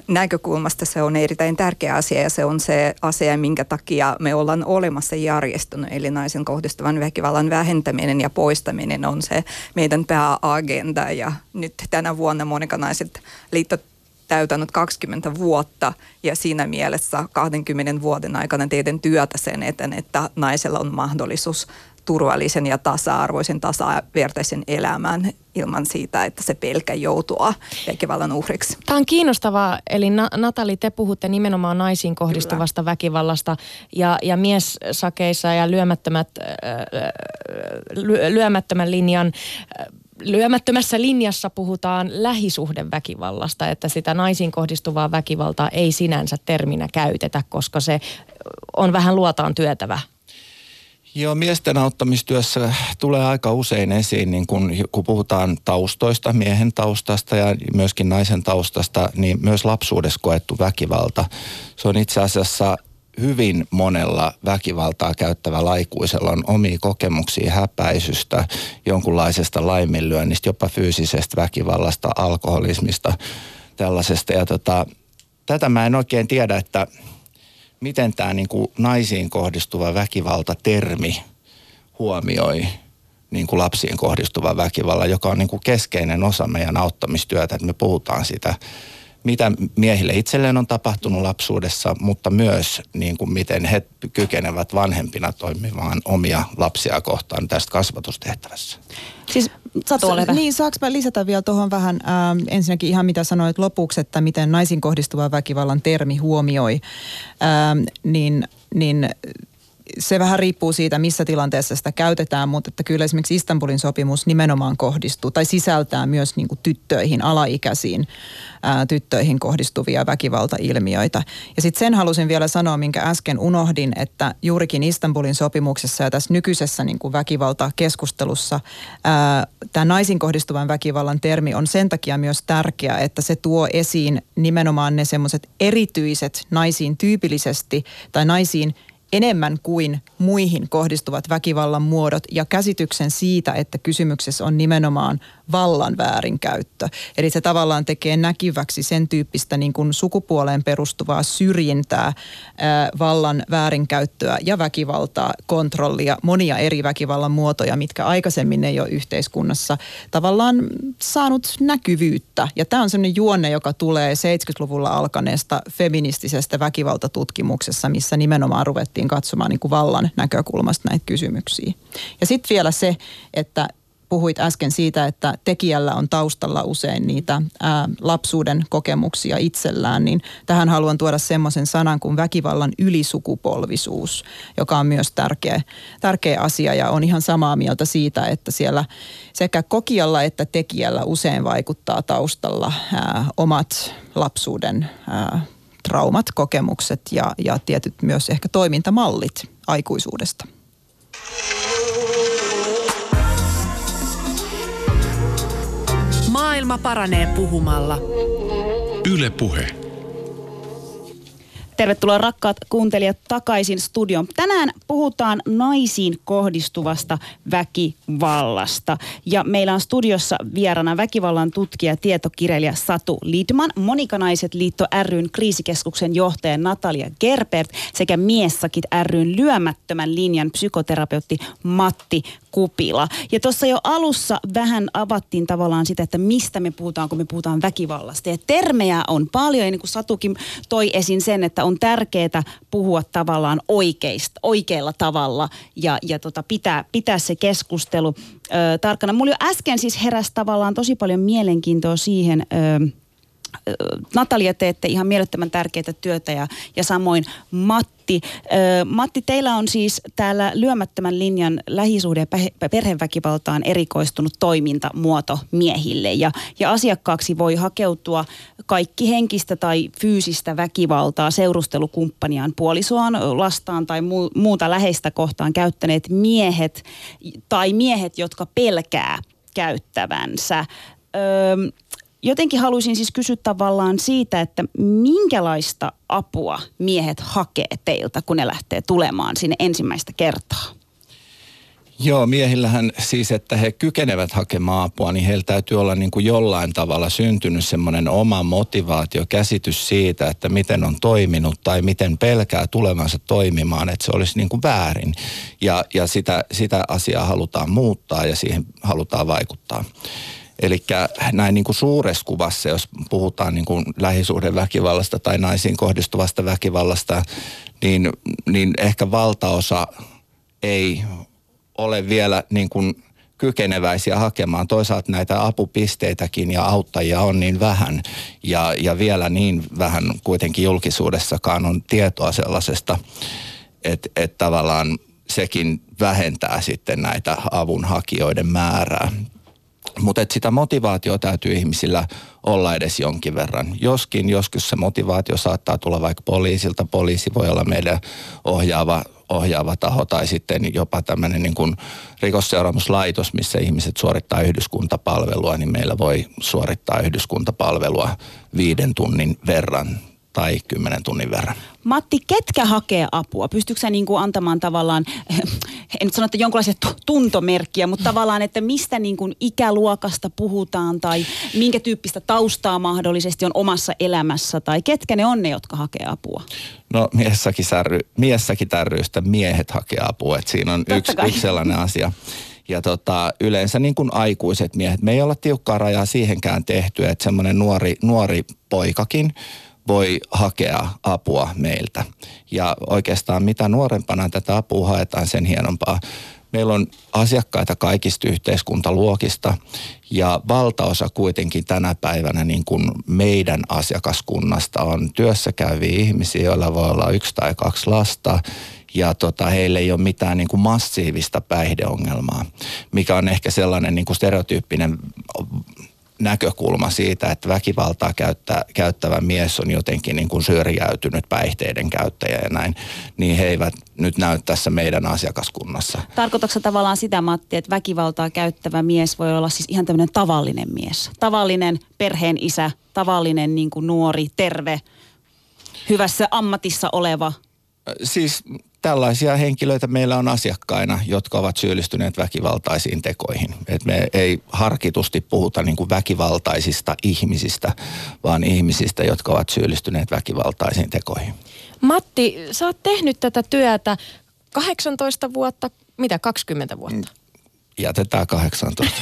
näkökulmasta se on erittäin tärkeä asia ja se on se asia, minkä takia me ollaan olemassa järjestönä. Eli naisiin kohdistuvan väkivallan vähentäminen ja poistaminen on se meidän pääagenda ja nyt tänä vuonna Monika Naiset liitto täytänyt 20 vuotta ja siinä mielessä 20 vuoden aikana teidän työtä sen eteen, että naisella on mahdollisuus turvallisen ja tasa-arvoisen, tasavertaisen elämään ilman siitä, että se pelkä joutua väkivallan uhriksi. Tämä on kiinnostavaa. Eli Natalie, te puhutte nimenomaan naisiin kohdistuvasta Kyllä. väkivallasta ja miessakeissa ja lyömättömässä linjassa puhutaan lähisuhdeväkivallasta, että sitä naisiin kohdistuvaa väkivaltaa ei sinänsä terminä käytetä, koska se on vähän luotaan työtävä. Joo, miesten auttamistyössä tulee aika usein esiin, niin kun puhutaan taustoista, miehen taustasta ja myöskin naisen taustasta, niin myös lapsuudessa koettu väkivalta. Se on itse asiassa hyvin monella väkivaltaa käyttävällä aikuisella on omia kokemuksia häpäisystä, jonkunlaisesta laiminlyönnistä, jopa fyysisestä väkivallasta, alkoholismista, tällaisesta. Ja tätä mä en oikein tiedä, että miten tämä niinku naisiin kohdistuva väkivaltatermi huomioi niinku lapsiin kohdistuva väkivalta, joka on niinku keskeinen osa meidän auttamistyötä, että me puhutaan sitä, mitä miehille itselleen on tapahtunut lapsuudessa, mutta myös niin kuin miten he kykenevät vanhempina toimimaan omia lapsia kohtaan tästä kasvatustehtävässä. Siis Satu, ole hyvä. Niin, saanko mä lisätä vielä tuohon vähän ensinnäkin ihan mitä sanoit lopuksi, että miten naisiin kohdistuvan väkivallan termi huomioi, se vähän riippuu siitä, missä tilanteessa sitä käytetään, mutta että kyllä esimerkiksi Istanbulin sopimus nimenomaan kohdistuu tai sisältää myös niin kuin tyttöihin, alaikäisiin tyttöihin kohdistuvia väkivaltailmiöitä. Ja sitten sen halusin vielä sanoa, minkä äsken unohdin, että juurikin Istanbulin sopimuksessa ja tässä nykyisessä niin kuin väkivaltakeskustelussa tämä naisiin kohdistuvan väkivallan termi on sen takia myös tärkeä, että se tuo esiin nimenomaan ne semmoiset erityiset naisiin tyypillisesti tai naisiin enemmän kuin muihin kohdistuvat väkivallan muodot ja käsityksen siitä, että kysymyksessä on nimenomaan vallan väärinkäyttö. Eli se tavallaan tekee näkyväksi sen tyyppistä niin kuin sukupuoleen perustuvaa syrjintää, vallan väärinkäyttöä ja väkivaltaa, kontrollia, monia eri väkivallan muotoja, mitkä aikaisemmin ei ole yhteiskunnassa tavallaan saanut näkyvyyttä. Ja tämä on sellainen juonne, joka tulee 70-luvulla alkaneesta feministisestä väkivaltatutkimuksessa, missä nimenomaan ruvettiin katsomaan niin kuin vallan näkökulmasta näitä kysymyksiä. Ja sitten vielä se, että puhuit äsken siitä, että tekijällä on taustalla usein niitä lapsuuden kokemuksia itsellään, niin tähän haluan tuoda semmoisen sanan kuin väkivallan ylisukupolvisuus, joka on myös tärkeä asia ja on ihan samaa mieltä siitä, että siellä sekä kokijalla että tekijällä usein vaikuttaa taustalla omat lapsuuden traumat, kokemukset ja tietyt myös ehkä toimintamallit aikuisuudesta. Maailma paranee puhumalla. Yle Puhe. Tervetuloa rakkaat kuuntelijat takaisin studioon. Tänään puhutaan naisiin kohdistuvasta väkivallasta. Ja meillä on studiossa vierana väkivallan tutkija ja tietokirjailija Satu Lidman, Monika-naiset liitto ry:n kriisikeskuksen johtaja Natalie Gerbert sekä Miessakit ry:n Lyömättömän linjan psykoterapeutti Matti Kupila. Ja tuossa jo alussa vähän avattiin tavallaan sitä, että mistä me puhutaan, kun me puhutaan väkivallasta. Ja termejä on paljon, ja niin kuin Satukin toi esiin sen, että on tärkeää puhua tavallaan oikealla tavalla ja pitää se keskustelu tarkkana. Mulla jo äsken siis heräsi tavallaan tosi paljon mielenkiintoa siihen. Natalie, teette ihan mielettömän tärkeää työtä ja samoin Matti. Matti, teillä on siis täällä Lyömättömän linjan lähisuhde- ja perheväkivaltaan erikoistunut toimintamuoto miehille. Ja asiakkaaksi voi hakeutua kaikki henkistä tai fyysistä väkivaltaa seurustelukumppaniaan, puolisoaan, lastaan tai muuta läheistä kohtaan käyttäneet miehet tai miehet, jotka pelkää käyttävänsä. Jotenkin haluaisin siis kysyä tavallaan siitä, että minkälaista apua miehet hakee teiltä, kun ne lähtee tulemaan sinne ensimmäistä kertaa? Joo, miehillähän siis, että he kykenevät hakemaan apua, niin heillä täytyy olla niin kuin jollain tavalla syntynyt semmoinen oma motivaatiokäsitys siitä, että miten on toiminut tai miten pelkää tulevansa toimimaan, että se olisi niin kuin väärin. Ja sitä asiaa halutaan muuttaa ja siihen halutaan vaikuttaa. Eli näin niin kuin suuressa kuvassa, jos puhutaan niin kuin lähisuhdeväkivallasta tai naisiin kohdistuvasta väkivallasta, niin ehkä valtaosa ei ole vielä niin kuin kykeneväisiä hakemaan. Toisaalta näitä apupisteitäkin ja auttajia on niin vähän ja vielä niin vähän kuitenkin julkisuudessakaan on tietoa sellaisesta, että tavallaan sekin vähentää sitten näitä avunhakijoiden määrää. Mutta sitä motivaatiota täytyy ihmisillä olla edes jonkin verran. Joskus se motivaatio saattaa tulla vaikka poliisilta. Poliisi voi olla meidän ohjaava taho tai sitten jopa tämmöinen niin kuin rikosseuraamuslaitos, missä ihmiset suorittaa yhdyskuntapalvelua, niin meillä voi suorittaa yhdyskuntapalvelua 5 tunnin verran tai 10 tunnin verran. Matti, ketkä hakee apua? Pystytkö sä niin kuin antamaan tavallaan, en nyt sano, että jonkinlaisia tuntomerkkiä, mutta tavallaan, että mistä niin kuin ikäluokasta puhutaan tai minkä tyyppistä taustaa mahdollisesti on omassa elämässä tai ketkä ne on ne, jotka hakee apua? No Miessakit ry:stä miehet hakee apua, että siinä on yksi sellainen asia. Ja yleensä niin kuin aikuiset miehet, me ei olla tiukkaa rajaa siihenkään tehty, että semmoinen nuori poikakin voi hakea apua meiltä. Ja oikeastaan mitä nuorempana tätä apua haetaan, sen hienompaa. Meillä on asiakkaita kaikista yhteiskuntaluokista ja valtaosa kuitenkin tänä päivänä niin kuin meidän asiakaskunnasta on työssäkäyviä ihmisiä, joilla voi olla 1 tai 2 lasta ja heillä ei ole mitään niin kuin massiivista päihdeongelmaa, mikä on ehkä sellainen niin kuin stereotyyppinen näkökulma siitä, että väkivaltaa käyttävä mies on jotenkin niin kuin syrjäytynyt päihteiden käyttäjä ja näin, niin he eivät nyt näy tässä meidän asiakaskunnassa. Tarkoitatko sä tavallaan sitä, Matti, että väkivaltaa käyttävä mies voi olla siis ihan tämmöinen tavallinen mies? Tavallinen perheen isä, tavallinen niin kuin nuori, terve, hyvässä ammatissa oleva? Siis tällaisia henkilöitä meillä on asiakkaina, jotka ovat syyllistyneet väkivaltaisiin tekoihin. Et me ei harkitusti puhuta niin kuin väkivaltaisista ihmisistä, vaan ihmisistä, jotka ovat syyllistyneet väkivaltaisiin tekoihin. Matti, sä oot tehnyt tätä työtä 18 vuotta, 20 vuotta? Jätetään 18.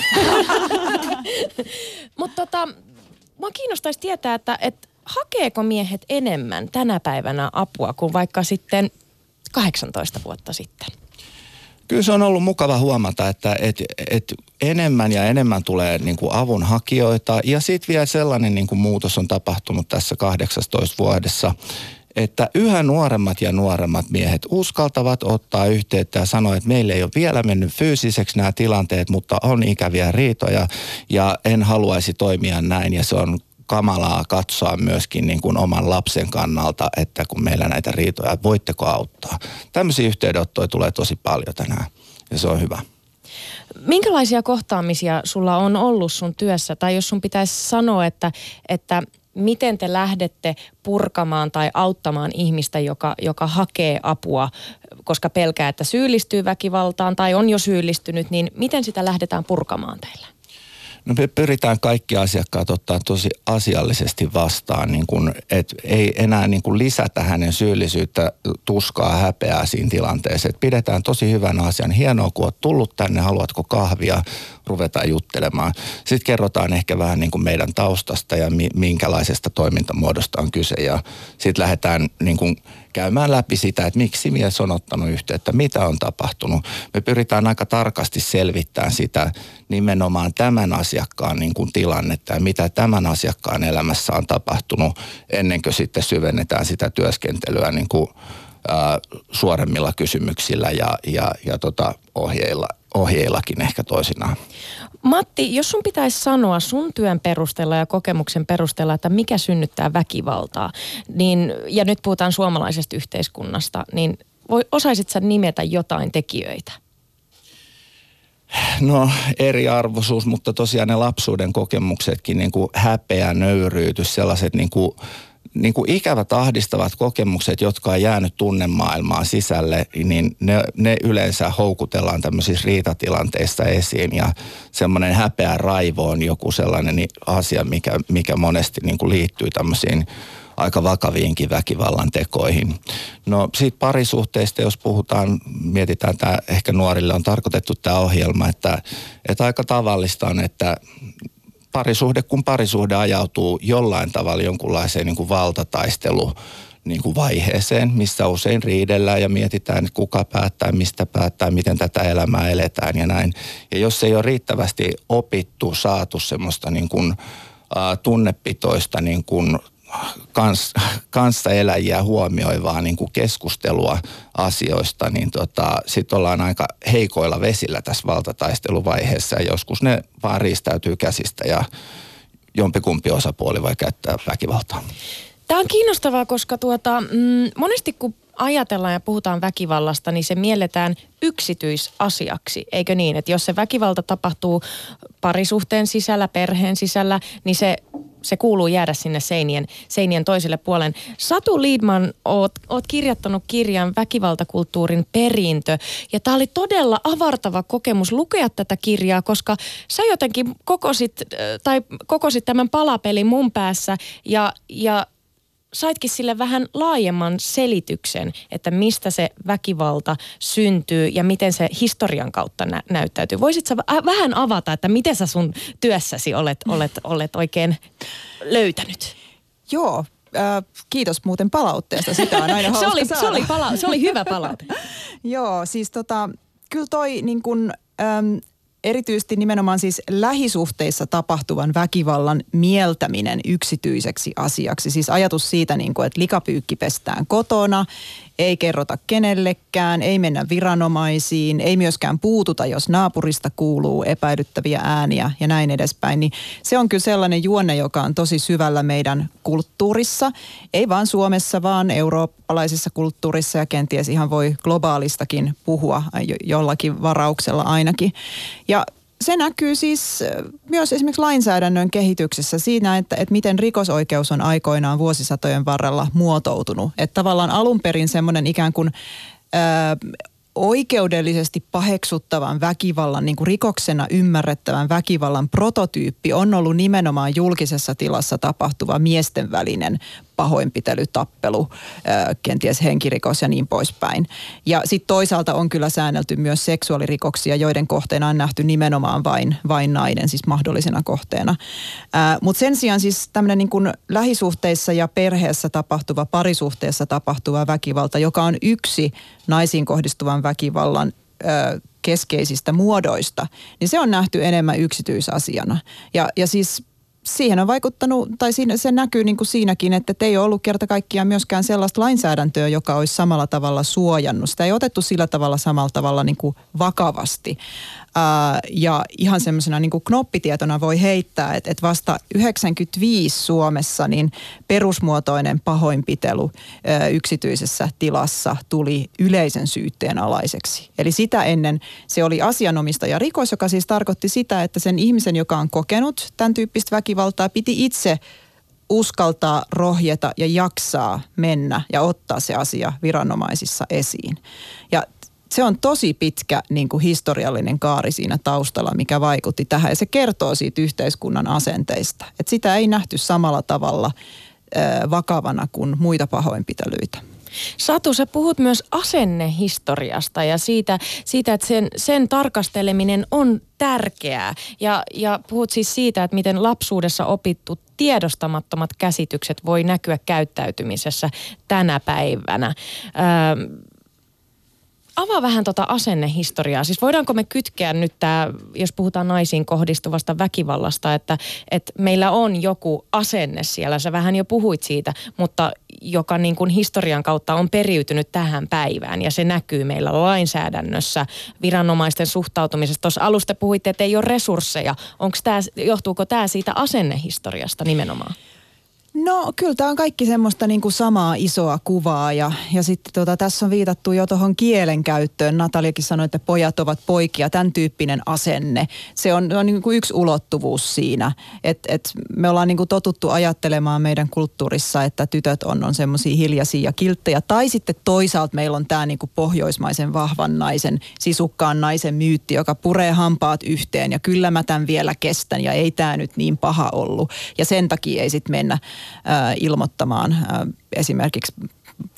Mutta mua kiinnostaisi tietää, että hakeeko miehet enemmän tänä päivänä apua kuin vaikka sitten 18 vuotta sitten? Kyllä se on ollut mukava huomata, että enemmän ja enemmän tulee niin kuin avunhakijoita. Ja sitten vielä sellainen niin kuin muutos on tapahtunut tässä 18 vuodessa, että yhä nuoremmat ja nuoremmat miehet uskaltavat ottaa yhteyttä ja sanoa, että meillä ei ole vielä mennyt fyysiseksi nämä tilanteet, mutta on ikäviä riitoja ja en haluaisi toimia näin. Ja se on kamalaa katsoa myöskin niin kuin oman lapsen kannalta, että kun meillä näitä riitoja, voitteko auttaa. Tämmöisiä yhteydenottoja tulee tosi paljon tänään ja se on hyvä. Minkälaisia kohtaamisia sulla on ollut sun työssä? Tai jos sun pitäisi sanoa, että miten te lähdette purkamaan tai auttamaan ihmistä, joka hakee apua, koska pelkää, että syyllistyy väkivaltaan tai on jo syyllistynyt, niin miten sitä lähdetään purkamaan teillä? No me pyritään kaikki asiakkaat ottaa tosi asiallisesti vastaan, niin kun, et ei enää niin kun lisätä hänen syyllisyyttä, tuskaa, häpeää siinä tilanteessa. Et pidetään tosi hyvän asian. Hienoa, kun olet tullut tänne, haluatko kahvia, ruvetaan juttelemaan. Sitten kerrotaan ehkä vähän niin kun meidän taustasta ja minkälaisesta toimintamuodosta on kyse. Ja sitten lähdetään niin kun käymään läpi sitä, että miksi mies on ottanut yhteyttä, mitä on tapahtunut. Me pyritään aika tarkasti selvittämään sitä nimenomaan tämän asiakkaan niin kuin tilannetta ja mitä tämän asiakkaan elämässä on tapahtunut ennen kuin sitten syvennetään sitä työskentelyä niin kuin, suoremmilla kysymyksillä ja ohjeillakin ehkä toisinaan. Matti, jos sun pitäisi sanoa sun työn perusteella ja kokemuksen perusteella, että mikä synnyttää väkivaltaa, niin, ja nyt puhutaan suomalaisesta yhteiskunnasta, niin osaisit sä nimetä jotain tekijöitä? No eriarvoisuus, mutta tosiaan ne lapsuuden kokemuksetkin, niin kuin häpeä, nöyryytys, sellaiset niin kuin ikävät ahdistavat kokemukset, jotka on jäänyt tunnemaailmaan sisälle, niin ne yleensä houkutellaan tämmöisissä riitatilanteissa esiin. Ja semmoinen häpeä raivo on joku sellainen asia, mikä monesti niin kuin liittyy tämmöisiin aika vakaviinkin väkivallan tekoihin. No siitä parisuhteista, jos puhutaan, mietitään tämä, ehkä nuorille on tarkoitettu tämä ohjelma, että aika tavallista on, että parisuhde ajautuu jollain tavalla jonkunlaiseen niin kuin valtataistelu niin kuin vaiheeseen, missä usein riidellään ja mietitään, että kuka päättää, mistä päättää, miten tätä elämää eletään ja näin. Ja jos ei ole riittävästi opittu, saatu semmoista niin kuin, tunnepitoista niin kuin kanssaeläjiä huomioivaa niin kuin keskustelua asioista, niin sitten ollaan aika heikoilla vesillä tässä valtataisteluvaiheessa. Joskus ne vaan riistäytyy käsistä ja jompikumpi osapuoli voi käyttää väkivaltaa. Tämä on kiinnostavaa, koska monesti kun ajatellaan ja puhutaan väkivallasta, niin se mielletään yksityisasiaksi, eikö niin? Että jos se väkivalta tapahtuu parisuhteen sisällä, perheen sisällä, niin se kuuluu jäädä sinne seinien toiselle puolen. Satu Lidman, oot kirjoittanut kirjan Väkivaltakulttuurin perintö. Ja tämä oli todella avartava kokemus lukea tätä kirjaa, koska sä jotenkin kokosit tämän palapelin mun päässä ja saitkin sille vähän laajemman selityksen, että mistä se väkivalta syntyy ja miten se historian kautta näyttäytyy. Voisitko sä vähän avata, että miten sä sun työssäsi olet oikein löytänyt? Joo, kiitos muuten palautteesta. Sitä on aina hauska saada. Se oli hyvä palaute. Joo, siis kyllä toi niin kun, erityisesti nimenomaan siis lähisuhteissa tapahtuvan väkivallan mieltäminen yksityiseksi asiaksi. Siis ajatus siitä, että likapyykki pestään kotona, ei kerrota kenellekään, ei mennä viranomaisiin, ei myöskään puututa, jos naapurista kuuluu epäilyttäviä ääniä ja näin edespäin. Niin se on kyllä sellainen juonne, joka on tosi syvällä meidän kulttuurissa. Ei vaan Suomessa, vaan eurooppalaisessa kulttuurissa ja kenties ihan voi globaalistakin puhua jollakin varauksella ainakin. Ja se näkyy siis myös esimerkiksi lainsäädännön kehityksessä siinä, että miten rikosoikeus on aikoinaan vuosisatojen varrella muotoutunut. Että tavallaan alun perin semmoinen ikään kuin oikeudellisesti paheksuttavan väkivallan, niin kuin rikoksena ymmärrettävän väkivallan prototyyppi on ollut nimenomaan julkisessa tilassa tapahtuva miesten välinen pahoinpitely, tappelu, kenties henkirikos ja niin poispäin. Ja sitten toisaalta on kyllä säännelty myös seksuaalirikoksia, joiden kohteena on nähty nimenomaan vain nainen, siis mahdollisena kohteena. Mutta sen sijaan siis tämmöinen niin kuin lähisuhteissa ja perheessä tapahtuva, parisuhteessa tapahtuva väkivalta, joka on yksi naisiin kohdistuvan väkivallan keskeisistä muodoista, niin se on nähty enemmän yksityisasiana. Ja siis siihen on vaikuttanut, tai siinä, se näkyy niin kuin siinäkin, että ei ole ollut kerta kaikkiaan myöskään sellaista lainsäädäntöä, joka olisi samalla tavalla suojannut. Sitä ei otettu sillä tavalla samalla tavalla niin kuin vakavasti. Ja ihan semmoisena niin kuin knoppitietona voi heittää, että vasta 1995 Suomessa niin perusmuotoinen pahoinpitely yksityisessä tilassa tuli yleisen syytteen alaiseksi. Eli sitä ennen se oli asianomistajarikos, joka siis tarkoitti sitä, että sen ihmisen, joka on kokenut tämän tyyppistä väkivaltaa, piti itse uskaltaa, rohjeta ja jaksaa mennä ja ottaa se asia viranomaisissa esiin. Ja se on tosi pitkä niin kuin historiallinen kaari siinä taustalla, mikä vaikutti tähän. Ja se kertoo siitä yhteiskunnan asenteista. Että sitä ei nähty samalla tavalla vakavana kuin muita pahoinpitelyitä. Satu, sä puhut myös asennehistoriasta ja siitä että sen tarkasteleminen on tärkeää. Ja puhut siis siitä, että miten lapsuudessa opittu tiedostamattomat käsitykset voi näkyä käyttäytymisessä tänä päivänä. Avaa vähän tuota asennehistoriaa. Siis voidaanko me kytkeä nyt tämä, jos puhutaan naisiin kohdistuvasta väkivallasta, että meillä on joku asenne siellä. Sä vähän jo puhuit siitä, mutta joka niin kuin historian kautta on periytynyt tähän päivään. Ja se näkyy meillä lainsäädännössä, viranomaisten suhtautumisessa. Tuossa alusta puhuitte, että ei ole resursseja. Johtuuko tämä siitä asennehistoriasta nimenomaan? No kyllä tämä on kaikki semmoista niin kuin samaa isoa kuvaa ja sitten tässä on viitattu jo tuohon kielenkäyttöön. Nataliakin sanoi, että pojat ovat poikia, tämän tyyppinen asenne. Se on niin kuin yksi ulottuvuus siinä, että me ollaan niin kuin totuttu ajattelemaan meidän kulttuurissa, että tytöt on semmoisia hiljaisia ja kilttejä. Tai sitten toisaalta meillä on tämä niin kuin pohjoismaisen vahvan naisen, sisukkaan naisen myytti, joka puree hampaat yhteen ja kyllä mä tämän vielä kestän ja ei tämä nyt niin paha ollut. Ja sen takia ei sitten mennä ilmoittamaan esimerkiksi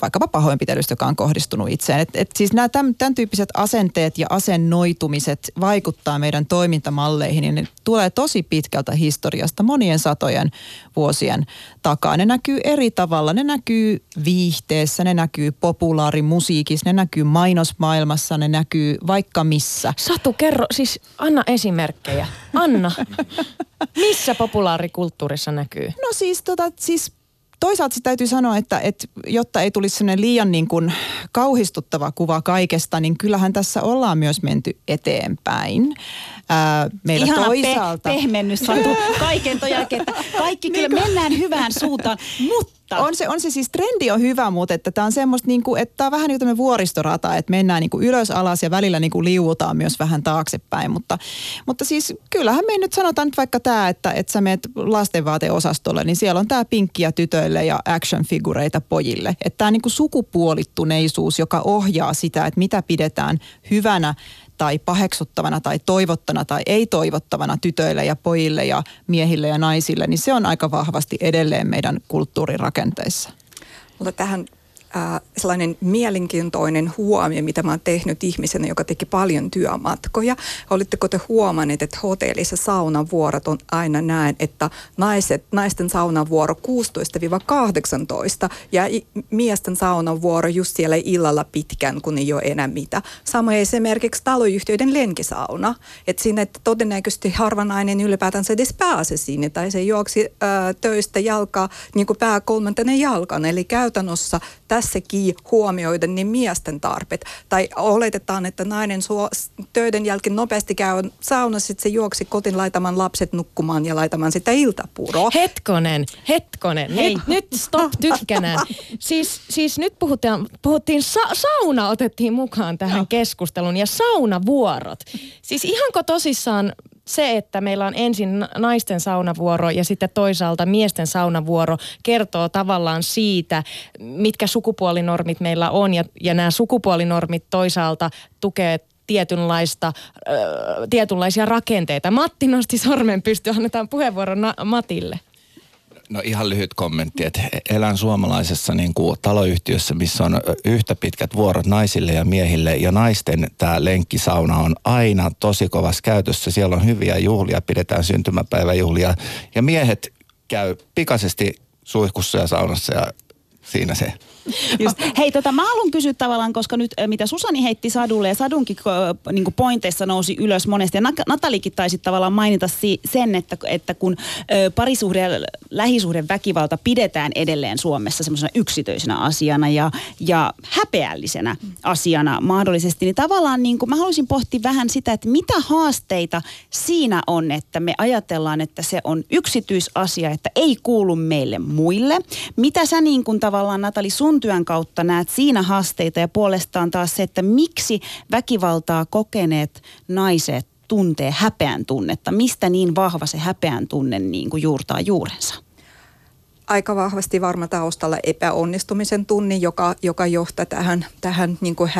vaikkapa pahoinpitelystä, joka on kohdistunut itseen. Et siis nämä tämän tyyppiset asenteet ja asennoitumiset vaikuttaa meidän toimintamalleihin, niin ne tulee tosi pitkältä historiasta monien satojen vuosien takaa. Ne näkyy eri tavalla. Ne näkyy viihteessä, ne näkyy populaarimusiikissa, ne näkyy mainosmaailmassa, ne näkyy vaikka missä. Satu, kerro, siis anna esimerkkejä. Anna. Missä populaarikulttuurissa näkyy? No siis toisaalta se täytyy sanoa, että jotta ei tulisi sellainen liian niin kuin kauhistuttava kuva kaikesta, niin kyllähän tässä ollaan myös menty eteenpäin. Meillä ihana toisaalta pehmennys Satu kaiken ton jälkeen, että kaikki kyllä mennään hyvään suuntaan, mutta on se siis trendi on hyvä, mutta että tämä on semmoista niinku, että tämä on vähän niin kuin vuoristorata, että mennään niinku ylös alas ja välillä niinku liuutaan myös vähän taaksepäin, mutta siis kyllähän me nyt sanotaan nyt vaikka tämä, että sä menet lastenvaateosastolle, niin siellä on tämä pinkkiä tytöille ja actionfigureita pojille. Että tämä niinku sukupuolittuneisuus, joka ohjaa sitä, että mitä pidetään hyvänä tai paheksuttavana tai toivottavana tai ei-toivottavana tytöille ja pojille ja miehille ja naisille, niin se on aika vahvasti edelleen meidän kulttuurirakenteissa. Mutta tähän sellainen mielenkiintoinen huomio, mitä mä oon tehnyt ihmisenä, joka teki paljon työmatkoja. Olitteko te huomanneet, että hotellissa saunavuorot on aina näin, että naisten saunavuoro 16-18 ja miesten saunavuoro just siellä illalla pitkään, kun ei ole enää mitään. Samoin esimerkiksi taloyhtiöiden lenkisauna, että siinä että todennäköisesti harva nainen ylipäätänsä edes pääse sinne tai se juoksi töistä jalkaa niin kuin pää kolmantena jalkana, eli käytännössä tässäkin huomioida niin miesten tarpeet. Tai oletetaan, että nainen töiden jälkeen nopeasti käy saunassa, sitten se juoksi kotiin laitamaan lapset nukkumaan ja laitamaan sitä iltapuroa. Hetkonen. Hei, nyt stop tykkänään. Siis nyt puhuttiin sauna otettiin mukaan tähän keskusteluun ja saunavuorot. Siis ihanko tosissaan se, että meillä on ensin naisten saunavuoro ja sitten toisaalta miesten saunavuoro kertoo tavallaan siitä, mitkä sukupuolinormit meillä on ja nämä sukupuolinormit toisaalta tukee tietynlaisia rakenteita. Matti nosti sormen pystyyn, annetaan puheenvuoro Matille. No ihan lyhyt kommentti, että elän suomalaisessa niin kuin taloyhtiössä, missä on yhtä pitkät vuorot naisille ja miehille ja naisten tämä lenkkisauna on aina tosi kovassa käytössä. Siellä on hyviä juhlia, pidetään syntymäpäiväjuhlia ja miehet käy pikaisesti suihkussa ja saunassa ja siinä se. Just. Hei, mä haluan kysyä tavallaan, koska nyt mitä Susani heitti Sadulle ja Sadunkin niin pointeissa nousi ylös monesti. Ja Natalikin taisi tavallaan mainita sen, että kun parisuhde ja lähisuhdeväkivalta pidetään edelleen Suomessa semmoisena yksityisenä asiana ja häpeällisenä asiana mahdollisesti, niin tavallaan niin mä haluaisin pohtia vähän sitä, että mitä haasteita siinä on, että me ajatellaan, että se on yksityisasia, että ei kuulu meille muille. Mitä sä niin kuin tavallaan, Natalie, sun työn kautta näet siinä haasteita ja puolestaan taas se, että miksi väkivaltaa kokeneet naiset tuntee häpeän tunnetta? Mistä niin vahva se häpeän tunne niin kuin juurtaa juurensa? Aika vahvasti varma taustalla epäonnistumisen tunne, joka johtaa tähän niin kuin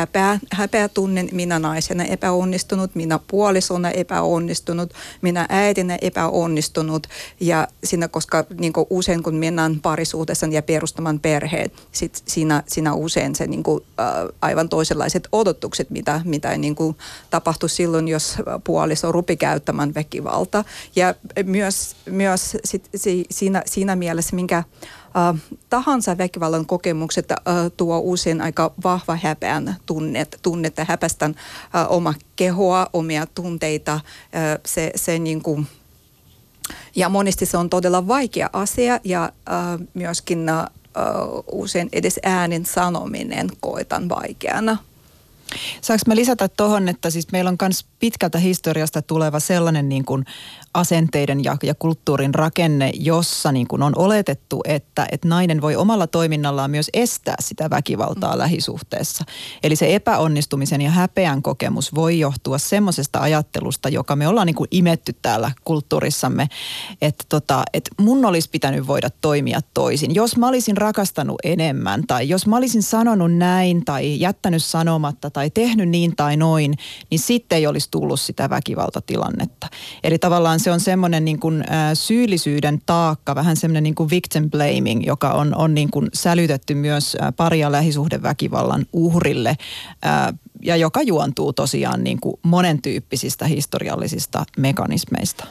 häpeätunnen. Minä naisena epäonnistunut, minä puolisona epäonnistunut, minä äitinä epäonnistunut. Ja siinä, koska niin kuin usein kun mennään parisuhteeseen ja perustamaan perheet, sit siinä usein se niin kuin, aivan toisenlaiset odotukset, mitä niin kuin tapahtui silloin, jos puoliso rupi käyttämään väkivaltaa. Ja myös sit, siinä mielessä, minkä tahansa väkivallan kokemukset tuo usein aika vahva häpeän tunnetta, häpästän omaa kehoa, omia tunteita, se niin kuin, ja monesti se on todella vaikea asia ja myöskin usein edes äänen sanominen koetaan vaikeana. Saanko mä lisätä tuohon, että siis meillä on myös pitkältä historiasta tuleva sellainen niin kuin asenteiden ja kulttuurin rakenne, jossa niin kuin on oletettu, että nainen voi omalla toiminnallaan myös estää sitä väkivaltaa lähisuhteessa. Eli se epäonnistumisen ja häpeän kokemus voi johtua semmoisesta ajattelusta, joka me ollaan niin kuin imetty täällä kulttuurissamme, että mun olisi pitänyt voida toimia toisin. Jos mä olisin rakastanut enemmän tai jos mä olisin sanonut näin tai jättänyt sanomatta tai tehnyt niin tai noin, niin sitten ei olisi tullut sitä väkivaltatilannetta. Eli tavallaan se on semmoinen niin kuin syyllisyyden taakka, vähän semmoinen niin kuin victim blaming, joka on niin kuin sälytetty myös pari- ja lähisuhdeväkivallan uhrille ja joka juontuu tosiaan niin kuin monen tyyppisistä historiallisista mekanismeista.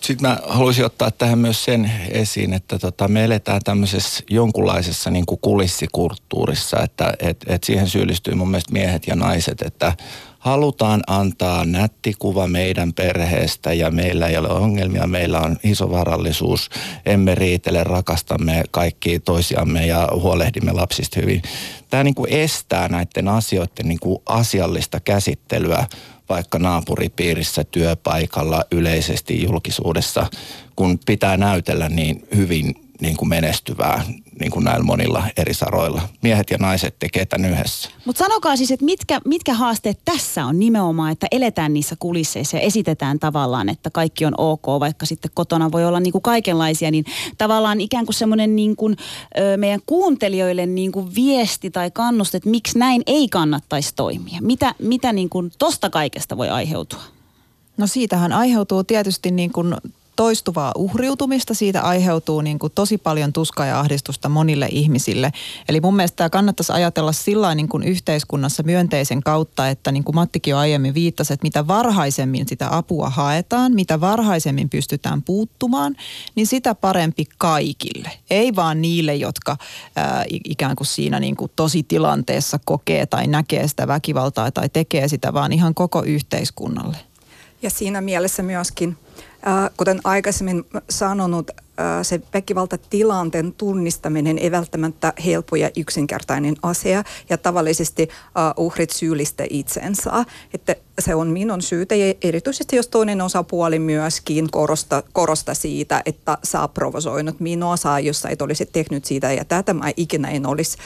Sitten mä haluaisin ottaa tähän myös sen esiin, että me eletään tämmöisessä jonkunlaisessa niin kuin kulissikulttuurissa, että et siihen syyllistyy mun mielestä miehet ja naiset, että halutaan antaa nätti kuva meidän perheestä ja meillä ei ole ongelmia, meillä on iso varallisuus, emme riitele, rakastamme kaikki toisiamme ja huolehdimme lapsista hyvin. Tämä niin kuin estää näiden asioiden niin kuin asiallista käsittelyä vaikka naapuripiirissä, työpaikalla, yleisesti julkisuudessa, kun pitää näytellä niin hyvin niin kuin menestyvää niin kuin näillä monilla eri saroilla. Miehet ja naiset tekee tämän yhdessä. Mutta sanokaa siis, että mitkä haasteet tässä on nimenomaan, että eletään niissä kulisseissa ja esitetään tavallaan, että kaikki on ok, vaikka sitten kotona voi olla niin kuin kaikenlaisia, niin tavallaan ikään kuin semmoinen niin kuin, meidän kuuntelijoille niin kuin viesti tai kannuste, että miksi näin ei kannattaisi toimia. Mitä niin kuin tosta kaikesta voi aiheutua? No siitähän aiheutuu tietysti niin kuin toistuvaa uhriutumista, siitä aiheutuu niin kuin tosi paljon tuskaa ja ahdistusta monille ihmisille. Eli mun mielestä tämä kannattaisi ajatella sillä niin kuin yhteiskunnassa myönteisen kautta, että niin kuin Mattikin jo aiemmin viittasi, että mitä varhaisemmin sitä apua haetaan, mitä varhaisemmin pystytään puuttumaan, niin sitä parempi kaikille. Ei vaan niille, jotka ikään kuin siinä niin kuin tositilanteessa kokee tai näkee sitä väkivaltaa tai tekee sitä, vaan ihan koko yhteiskunnalle. Ja siinä mielessä myöskin, kuten aikaisemmin sanonut, se väkivaltatilanteen tunnistaminen ei välttämättä helppo ja yksinkertainen asia ja tavallisesti uhrit syyllistä itsensä, että se on minun syytä ja erityisesti jos toinen osapuoli myöskin korostaa siitä, että sä provosoinut minua, jos sä et olisi tehnyt siitä ja tätä mä ikinä en olisi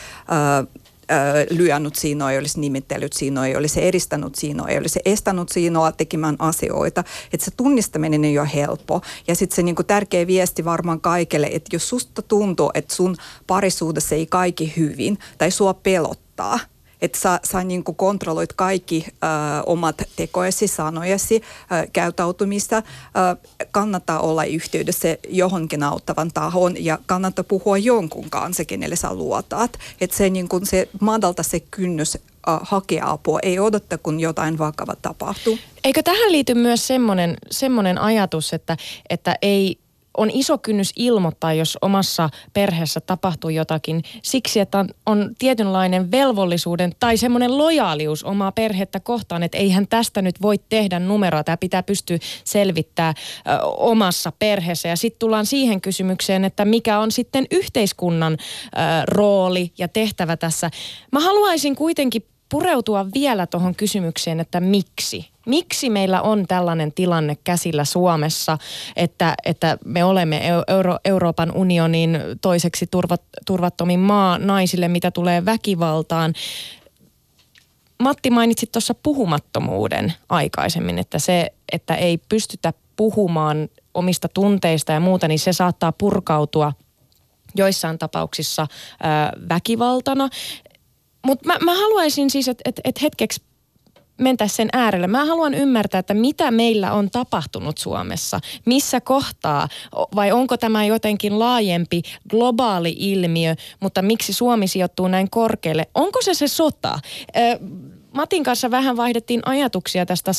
lyönyt sinua, ei olisi nimittellyt sinua, ei olisi edistänyt sinua, ei olisi estänyt sinua tekemään asioita. Että se tunnistaminen ei ole helppo. Ja sitten se niinku tärkeä viesti varmaan kaikille, että jos susta tuntuu, että sun parisuudessa ei kaikki hyvin tai sua pelottaa, että sä niinku kontrolloit kaikki omat tekoesi, sanojasi, käyttäytymistä. Kannattaa olla yhteydessä johonkin auttavan tahon ja kannattaa puhua jonkun kanssa, kenelle sä luotat. Että se, niinku, se madalta se kynnys hakea apua, ei odottaa, kun jotain vakavaa tapahtuu. Eikö tähän liity myös semmoinen ajatus, että ei on iso kynnys ilmoittaa, jos omassa perheessä tapahtuu jotakin siksi, että on tietynlainen velvollisuuden tai semmoinen lojaalius omaa perhettä kohtaan, että eihän tästä nyt voi tehdä numeroa. Tämä pitää pystyä selvittämään omassa perheessä. Ja sitten tullaan siihen kysymykseen, että mikä on sitten yhteiskunnan rooli ja tehtävä tässä. Mä haluaisin kuitenkin pureutua vielä tuohon kysymykseen, että miksi? Miksi meillä on tällainen tilanne käsillä Suomessa, että me olemme Euroopan unionin toiseksi turvattomin maa naisille, mitä tulee väkivaltaan? Matti, mainitsit tuossa puhumattomuuden aikaisemmin, että se, että ei pystytä puhumaan omista tunteista ja muuta, niin se saattaa purkautua joissain tapauksissa väkivaltana. Mutta mä haluaisin siis, että hetkeksi mentäisiin sen äärelle. Mä haluan ymmärtää, että mitä meillä on tapahtunut Suomessa. Missä kohtaa? Vai onko tämä jotenkin laajempi globaali ilmiö, mutta miksi Suomi sijoittuu näin korkealle? Onko se sota? Matin kanssa vähän vaihdettiin ajatuksia tästä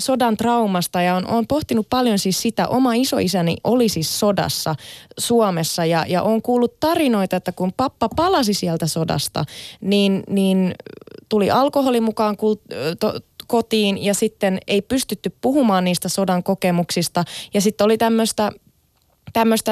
sodan traumasta ja olen pohtinut paljon siis sitä. Oma isoisäni oli siis sodassa Suomessa ja olen kuullut tarinoita, että kun pappa palasi sieltä sodasta, niin tuli alkoholi mukaan kotiin ja sitten ei pystytty puhumaan niistä sodan kokemuksista ja sitten oli tämmöistä,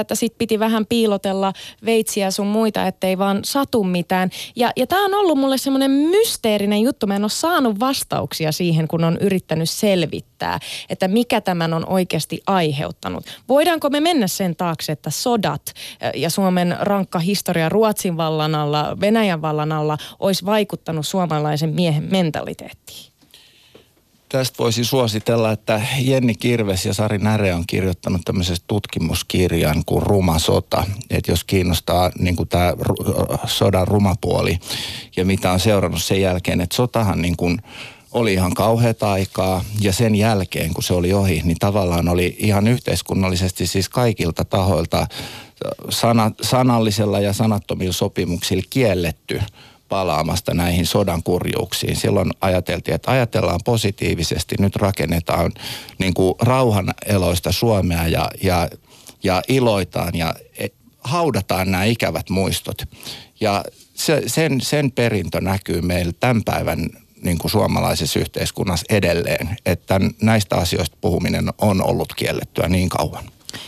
että sit piti vähän piilotella veitsiä sun muita, ettei vaan satu mitään. Ja tää on ollut mulle semmoinen mysteerinen juttu. Mä en ole saanut vastauksia siihen, kun on yrittänyt selvittää, että mikä tämän on oikeasti aiheuttanut. Voidaanko me mennä sen taakse, että sodat ja Suomen rankka historia Ruotsin vallan alla, Venäjän vallan alla, olisi vaikuttanut suomalaisen miehen mentaliteettiin? Tästä voisi suositella, että Jenni Kirves ja Sari Näre on kirjoittanut tämmöisestä tutkimuskirjan kuin Rumasota. Että jos kiinnostaa niin kuin tämä sodan rumapuoli ja mitä on seurannut sen jälkeen, että sotahan niin kuin oli ihan kauheata aikaa ja sen jälkeen, kun se oli ohi, niin tavallaan oli ihan yhteiskunnallisesti siis kaikilta tahoilta sanallisella ja sanattomilla sopimuksilla kielletty palaamasta näihin sodan kurjuuksiin. Silloin ajateltiin, että ajatellaan positiivisesti, nyt rakennetaan niin kuin rauhaneloista Suomea ja iloitaan ja haudataan nämä ikävät muistot. Ja sen perintö näkyy meillä tämän päivän niin kuin suomalaisessa yhteiskunnassa edelleen, että näistä asioista puhuminen on ollut kiellettyä niin kauan.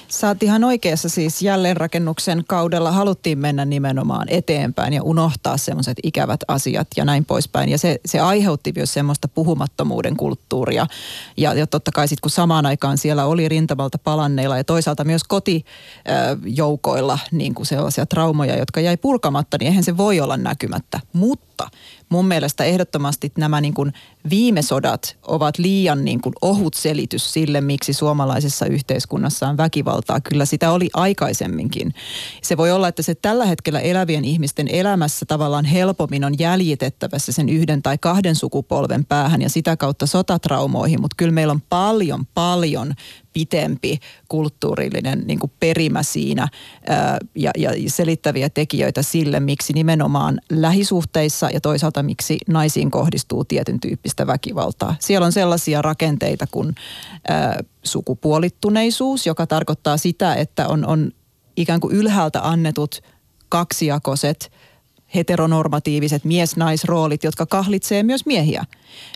Sä oot ihan oikeassa, siis jälleenrakennuksen kaudella haluttiin mennä nimenomaan eteenpäin ja unohtaa semmoiset ikävät asiat ja näin poispäin. Ja se aiheutti myös semmoista puhumattomuuden kulttuuria. Ja totta kai sitten kun samaan aikaan siellä oli rintamalta palanneilla ja toisaalta myös kotijoukoilla niin kuin sellaisia traumoja, jotka jäi purkamatta, niin eihän se voi olla näkymättä. Mutta mun mielestä ehdottomasti nämä niin kuin viime sodat ovat liian niin kuin ohut selitys sille, miksi suomalaisessa yhteiskunnassa on väkivaltaa. Kyllä sitä oli aikaisemminkin. Se voi olla, että se tällä hetkellä elävien ihmisten elämässä tavallaan helpommin on jäljitettävässä sen yhden tai kahden sukupolven päähän ja sitä kautta sotatraumoihin, mutta kyllä meillä on paljon pitempi kulttuurillinen niin kuin perimä siinä ja selittäviä tekijöitä sille, miksi nimenomaan lähisuhteissa ja toisaalta miksi naisiin kohdistuu tietyn tyyppistä väkivaltaa. Siellä on sellaisia rakenteita kuin sukupuolittuneisuus, joka tarkoittaa sitä, että on ikään kuin ylhäältä annetut kaksijakoiset heteronormatiiviset mies-naisroolit, jotka kahlitsee myös miehiä.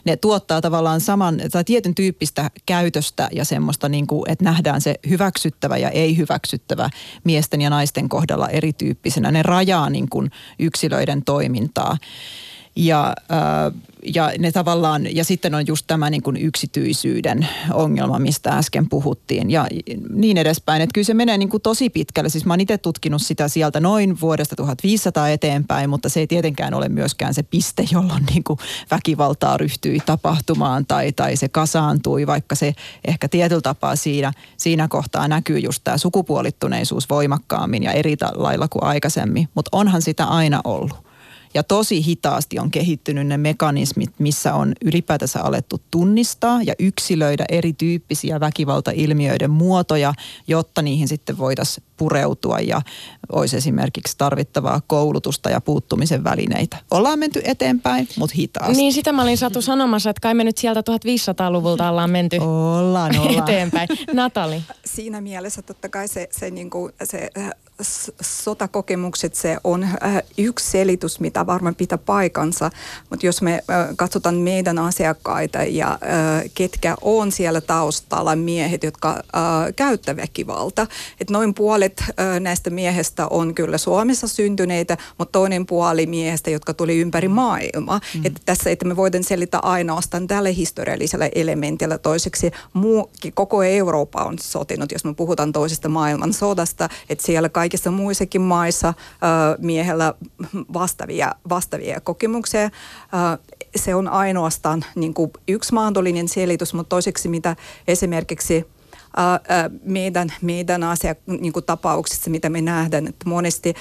Ne tuottaa tavallaan saman tai tietyn tyyppistä käytöstä ja semmoista, niin kuin, että nähdään se hyväksyttävä ja ei hyväksyttävä miesten ja naisten kohdalla erityyppisenä. Ne rajaa niin kuin yksilöiden toimintaa. Ja ne tavallaan, ja sitten on just tämä niin kuin yksityisyyden ongelma, mistä äsken puhuttiin ja niin edespäin. Että kyllä se menee niin kuin tosi pitkälle. Siis mä oon itse tutkinut sitä sieltä noin vuodesta 1500 eteenpäin, mutta se ei tietenkään ole myöskään se piste, jolloin niin kuin väkivaltaa ryhtyi tapahtumaan tai se kasaantui, vaikka se ehkä tietyllä tapaa siinä kohtaa näkyy just tämä sukupuolittuneisuus voimakkaammin ja eri lailla kuin aikaisemmin. Mutta onhan sitä aina ollut. Ja tosi hitaasti on kehittynyt ne mekanismit, missä on ylipäätänsä alettu tunnistaa ja yksilöidä erityyppisiä väkivaltailmiöiden muotoja, jotta niihin sitten voitaisiin pureutua ja olisi esimerkiksi tarvittavaa koulutusta ja puuttumisen välineitä. Ollaan menty eteenpäin, mutta hitaasti. Niin, sitä mä olin Satu sanomassa, että kai me nyt sieltä 1500-luvulta ollaan menty eteenpäin. Natalie. Siinä mielessä totta kai se sotakokemukset, se on yksi selitys, mitä varmaan pitää paikansa, mutta jos me katsotaan meidän asiakkaita ja ketkä on siellä taustalla miehet, jotka käyttävät väkivaltaa, että noin puolet näistä miehistä on kyllä Suomessa syntyneitä, mutta toinen puoli miehistä, jotka tuli ympäri maailmaa. Mm. Että tässä, että me voidaan selittää ainoastaan tällä historiallisella elementillä. Toiseksi koko Eurooppa on sotinut, jos me puhutaan toisesta maailmansodasta, että siellä kaikissa muissakin maissa miehellä vastaavia kokemuksia. Se on ainoastaan niin kuin yksi mahdollinen selitys, mutta toiseksi mitä esimerkiksi meidän tapauksissa, mitä me nähdään, että monesti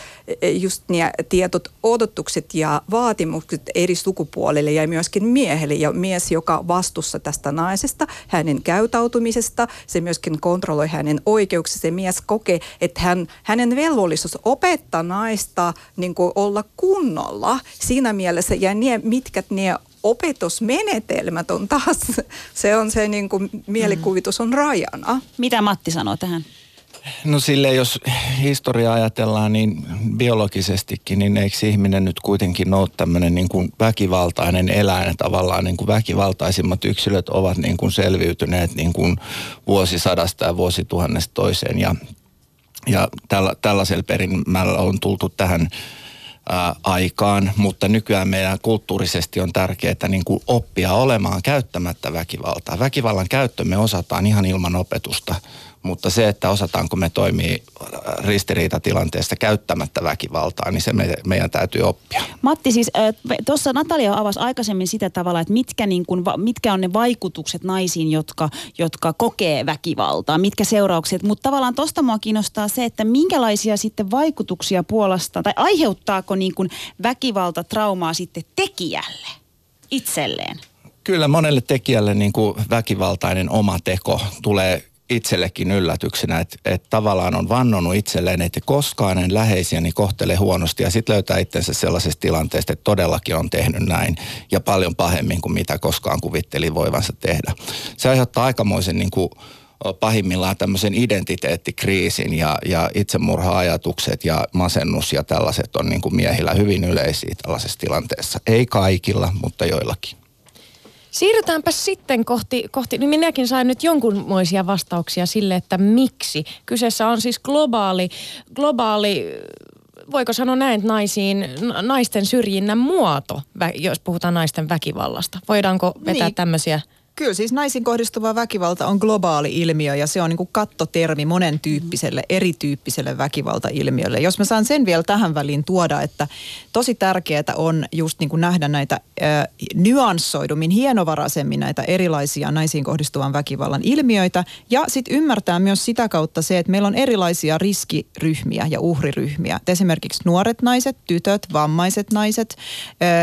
just ne tietot, odotukset ja vaatimukset eri sukupuolille ja myöskin miehelle ja mies, joka vastuussa tästä naisesta, hänen käyttäytymisestä, se myöskin kontrolloi hänen oikeuksia, se mies kokee, että hänen velvollisuus opettaa naista niin kuin olla kunnolla siinä mielessä ja mitkä ne opetusmenetelmät on taas, se on se niin kuin mielikuvitus on rajana. Mitä Matti sanoo tähän? No silleen, jos historiaa ajatellaan niin biologisestikin, niin eikö ihminen nyt kuitenkin ole tämmöinen niin kuin väkivaltainen eläin? Tavallaan niin kuin väkivaltaisimmat yksilöt ovat niin kuin selviytyneet niin kuin vuosisadasta ja vuosituhannesta toiseen. Ja tällaisella perimällä on tultu tähän aikaan, mutta nykyään meidän kulttuurisesti on tärkeää niin kuin oppia olemaan käyttämättä väkivaltaa. Väkivallan käyttö me osataan ihan ilman opetusta, mutta se, että osataanko me toimii ristiriitatilanteesta käyttämättä väkivaltaa, niin se meidän täytyy oppia. Matti, siis tuossa Natalia avasi aikaisemmin sitä tavalla, että mitkä on ne vaikutukset naisiin, jotka kokee väkivaltaa, mitkä seuraukset, mutta tavallaan tuosta mua kiinnostaa se, että minkälaisia sitten vaikutuksia puolestaan, tai aiheuttaako niin kuin väkivalta traumaa sitten tekijälle itselleen? Kyllä monelle tekijälle niin kuin väkivaltainen oma teko tulee itsellekin yllätyksenä, että tavallaan on vannonut itselleen, että koskaan en läheisiäni kohtele huonosti ja sitten löytää itsensä sellaisesta tilanteesta, että todellakin on tehnyt näin ja paljon pahemmin kuin mitä koskaan kuvitteli voivansa tehdä. Se aiheuttaa aikamoisen niin kuin pahimmillaan tämmöisen identiteettikriisin ja itsemurha-ajatukset ja masennus ja tällaiset on niin kuin miehillä hyvin yleisiä tällaisessa tilanteessa. Ei kaikilla, mutta joillakin. Siirrytäänpä sitten kohti, niin minäkin sain nyt jonkunmoisia vastauksia sille, että miksi. Kyseessä on siis globaali, voiko sanoa näin, että naisten syrjinnän muoto, jos puhutaan naisten väkivallasta. Voidaanko vetää tämmöisiä? Kyllä, siis naisiin kohdistuva väkivalta on globaali ilmiö ja se on niin kuin kattotermi monen tyyppiselle, erityyppiselle väkivaltailmiölle. Jos mä saan sen vielä tähän väliin tuoda, että tosi tärkeää on just niin kuin nähdä näitä nyanssoidummin, hienovaraisemmin näitä erilaisia naisiin kohdistuvan väkivallan ilmiöitä ja sitten ymmärtää myös sitä kautta se, että meillä on erilaisia riskiryhmiä ja uhriryhmiä. Esimerkiksi nuoret naiset, tytöt, vammaiset naiset,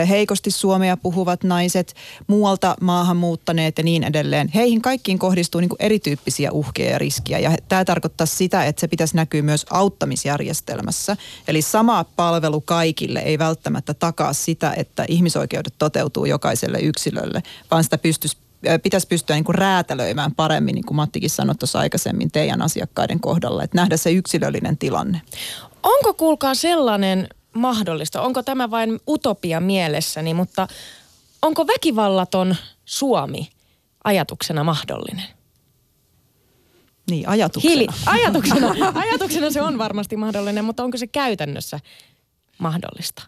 heikosti suomea puhuvat naiset, muualta maahanmuuttaneet ja niin edelleen. Heihin kaikkiin kohdistuu niin kuin erityyppisiä uhkia ja riskiä ja tämä tarkoittaa sitä, että se pitäisi näkyä myös auttamisjärjestelmässä. Eli sama palvelu kaikille ei välttämättä takaa sitä, että ihmisoikeudet toteutuu jokaiselle yksilölle, vaan sitä pitäisi pystyä niin kuin räätälöimään paremmin, niin kuin Mattikin sanoi tuossa aikaisemmin teidän asiakkaiden kohdalla, että nähdä se yksilöllinen tilanne. Onko kuulkaa sellainen mahdollista? Onko tämä vain utopia mielessäni, mutta onko väkivallaton Suomi ajatuksena mahdollinen? Niin, ajatuksena. Ajatuksena se on varmasti mahdollinen, mutta onko se käytännössä mahdollista?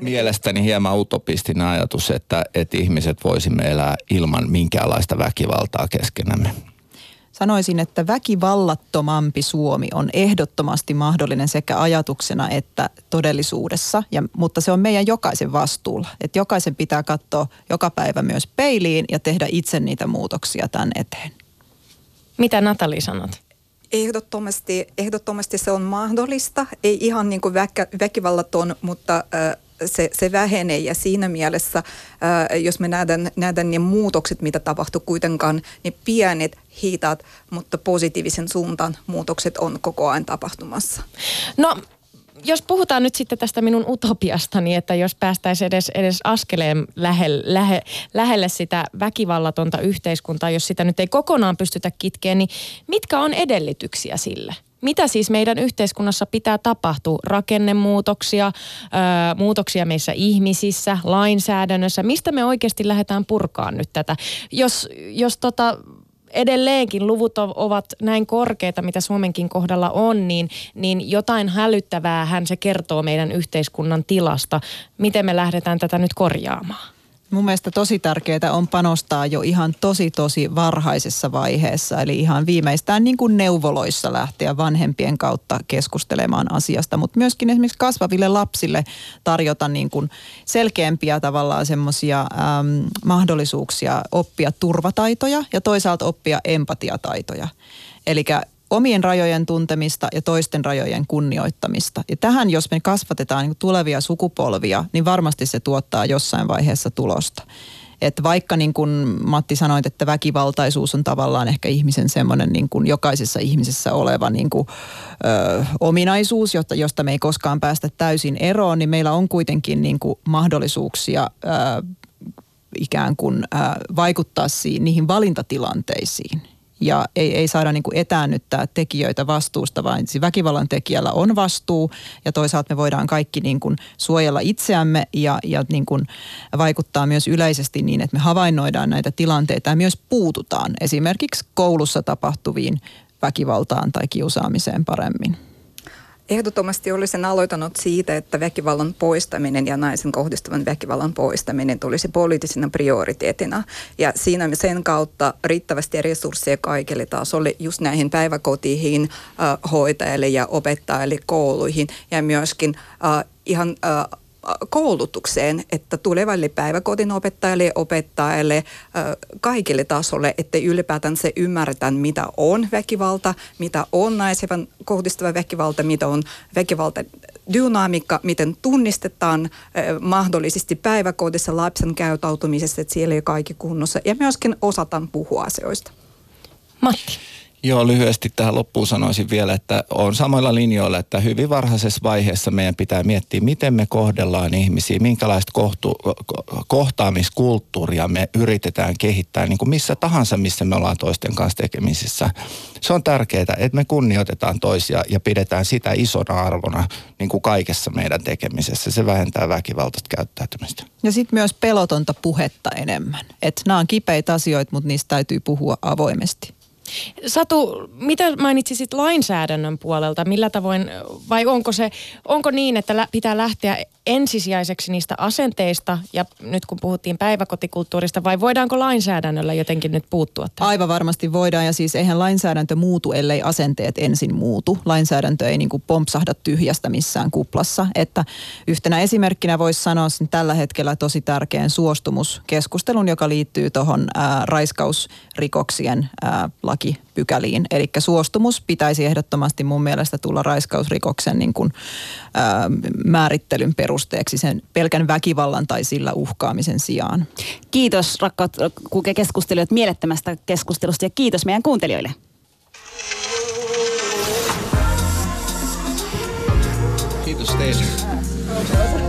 Mielestäni hieman utopistinen ajatus, että ihmiset voisimme elää ilman minkäänlaista väkivaltaa keskenämme. Sanoisin, että väkivallattomampi Suomi on ehdottomasti mahdollinen sekä ajatuksena että todellisuudessa, mutta se on meidän jokaisen vastuulla. Että jokaisen pitää katsoa joka päivä myös peiliin ja tehdä itse niitä muutoksia tämän eteen. Mitä Natalie sanot? Ehdottomasti se on mahdollista. Ei ihan niin kuin väkivallaton, mutta se vähenee, ja siinä mielessä, jos me nähdään ne muutokset, mitä tapahtuu kuitenkaan, ne pienet, hitaat, mutta positiivisen suuntaan muutokset on koko ajan tapahtumassa. No, jos puhutaan nyt sitten tästä minun utopiastani, että jos päästäisiin edes askeleen lähelle sitä väkivallatonta yhteiskuntaa, jos sitä nyt ei kokonaan pystytä kitkeen, niin mitkä on edellytyksiä sille? Mitä siis meidän yhteiskunnassa pitää tapahtua? Rakennemuutoksia, muutoksia meissä ihmisissä, lainsäädännössä. Mistä me oikeasti lähdetään purkaan nyt tätä? Jos edelleenkin luvut ovat näin korkeita, mitä Suomenkin kohdalla on, niin jotain hälyttäväähän se kertoo meidän yhteiskunnan tilasta. Miten me lähdetään tätä nyt korjaamaan? Mun mielestä tosi tärkeää on panostaa jo ihan tosi varhaisessa vaiheessa, eli ihan viimeistään niin kuin neuvoloissa lähteä vanhempien kautta keskustelemaan asiasta, mutta myöskin esimerkiksi kasvaville lapsille tarjota niin kuin selkeämpiä tavallaan semmoisia mahdollisuuksia oppia turvataitoja ja toisaalta oppia empatiataitoja, eli omien rajojen tuntemista ja toisten rajojen kunnioittamista. Ja tähän, jos me kasvatetaan tulevia sukupolvia, niin varmasti se tuottaa jossain vaiheessa tulosta. Että vaikka niin kuin Matti sanoit, että väkivaltaisuus on tavallaan ehkä ihmisen semmoinen niin kuin jokaisessa ihmisessä oleva niin kuin, ominaisuus, josta me ei koskaan päästä täysin eroon, niin meillä on kuitenkin niin kuin mahdollisuuksia ikään kuin vaikuttaa niihin valintatilanteisiin. Ja ei saada niin kuin etäännyttää tekijöitä vastuusta, vaan väkivallan tekijällä on vastuu ja toisaalta me voidaan kaikki niin kuin suojella itseämme ja niin kuin vaikuttaa myös yleisesti niin, että me havainnoidaan näitä tilanteita ja myös puututaan esimerkiksi koulussa tapahtuviin väkivaltaan tai kiusaamiseen paremmin. Ehdottomasti olisin aloitanut siitä, että väkivallan poistaminen ja naisen kohdistuvan väkivallan poistaminen tulisi poliittisena prioriteetina. Ja siinä sen kautta riittävästi resursseja kaikille tasolle just näihin päiväkotiin, hoitajille ja opettajille, kouluihin ja myöskin ihan koulutukseen, että tulevalle päiväkodin opettajille, kaikille tasolle, että ylipäätään se ymmärretään, mitä on väkivalta, mitä on naisen kohdistuva väkivalta, mitä on väkivalta dynamiikka, miten tunnistetaan mahdollisesti päiväkodissa lapsen käyttäytymisessä, että siellä ei kaikki kunnossa ja myöskin osataan puhua asioista. Matti. Joo, lyhyesti tähän loppuun sanoisin vielä, että on samoilla linjoilla, että hyvin varhaisessa vaiheessa meidän pitää miettiä, miten me kohdellaan ihmisiä, minkälaista kohtaamiskulttuuria me yritetään kehittää niin kuin missä tahansa, missä me ollaan toisten kanssa tekemisissä. Se on tärkeää, että me kunnioitetaan toisia ja pidetään sitä isona arvona niin kuin kaikessa meidän tekemisessä. Se vähentää väkivaltaista käyttäytymistä. Ja sitten myös pelotonta puhetta enemmän. Että nämä on kipeitä asioita, mutta niistä täytyy puhua avoimesti. Satu, mitä mainitsisit lainsäädännön puolelta? Millä tavoin, vai onko niin, että pitää lähteä ensisijaiseksi niistä asenteista, ja nyt kun puhuttiin päiväkotikulttuurista, vai voidaanko lainsäädännöllä jotenkin nyt puuttua tähän? Aivan varmasti voidaan, ja siis eihän lainsäädäntö muutu, ellei asenteet ensin muutu. Lainsäädäntö ei niin kuin pompsahda tyhjästä missään kuplassa, että yhtenä esimerkkinä voisi sanoa sen tällä hetkellä tosi tärkeän suostumuskeskustelun, joka liittyy tuohon raiskausrikoksien lakipykäliin. Eli suostumus pitäisi ehdottomasti mun mielestä tulla raiskausrikoksen niin kuin, määrittelyn perusteeksi sen pelkän väkivallan tai sillä uhkaamisen sijaan. Kiitos rakkaat keskustelijat mielettömästä keskustelusta ja kiitos meidän kuuntelijoille. Kiitos teille.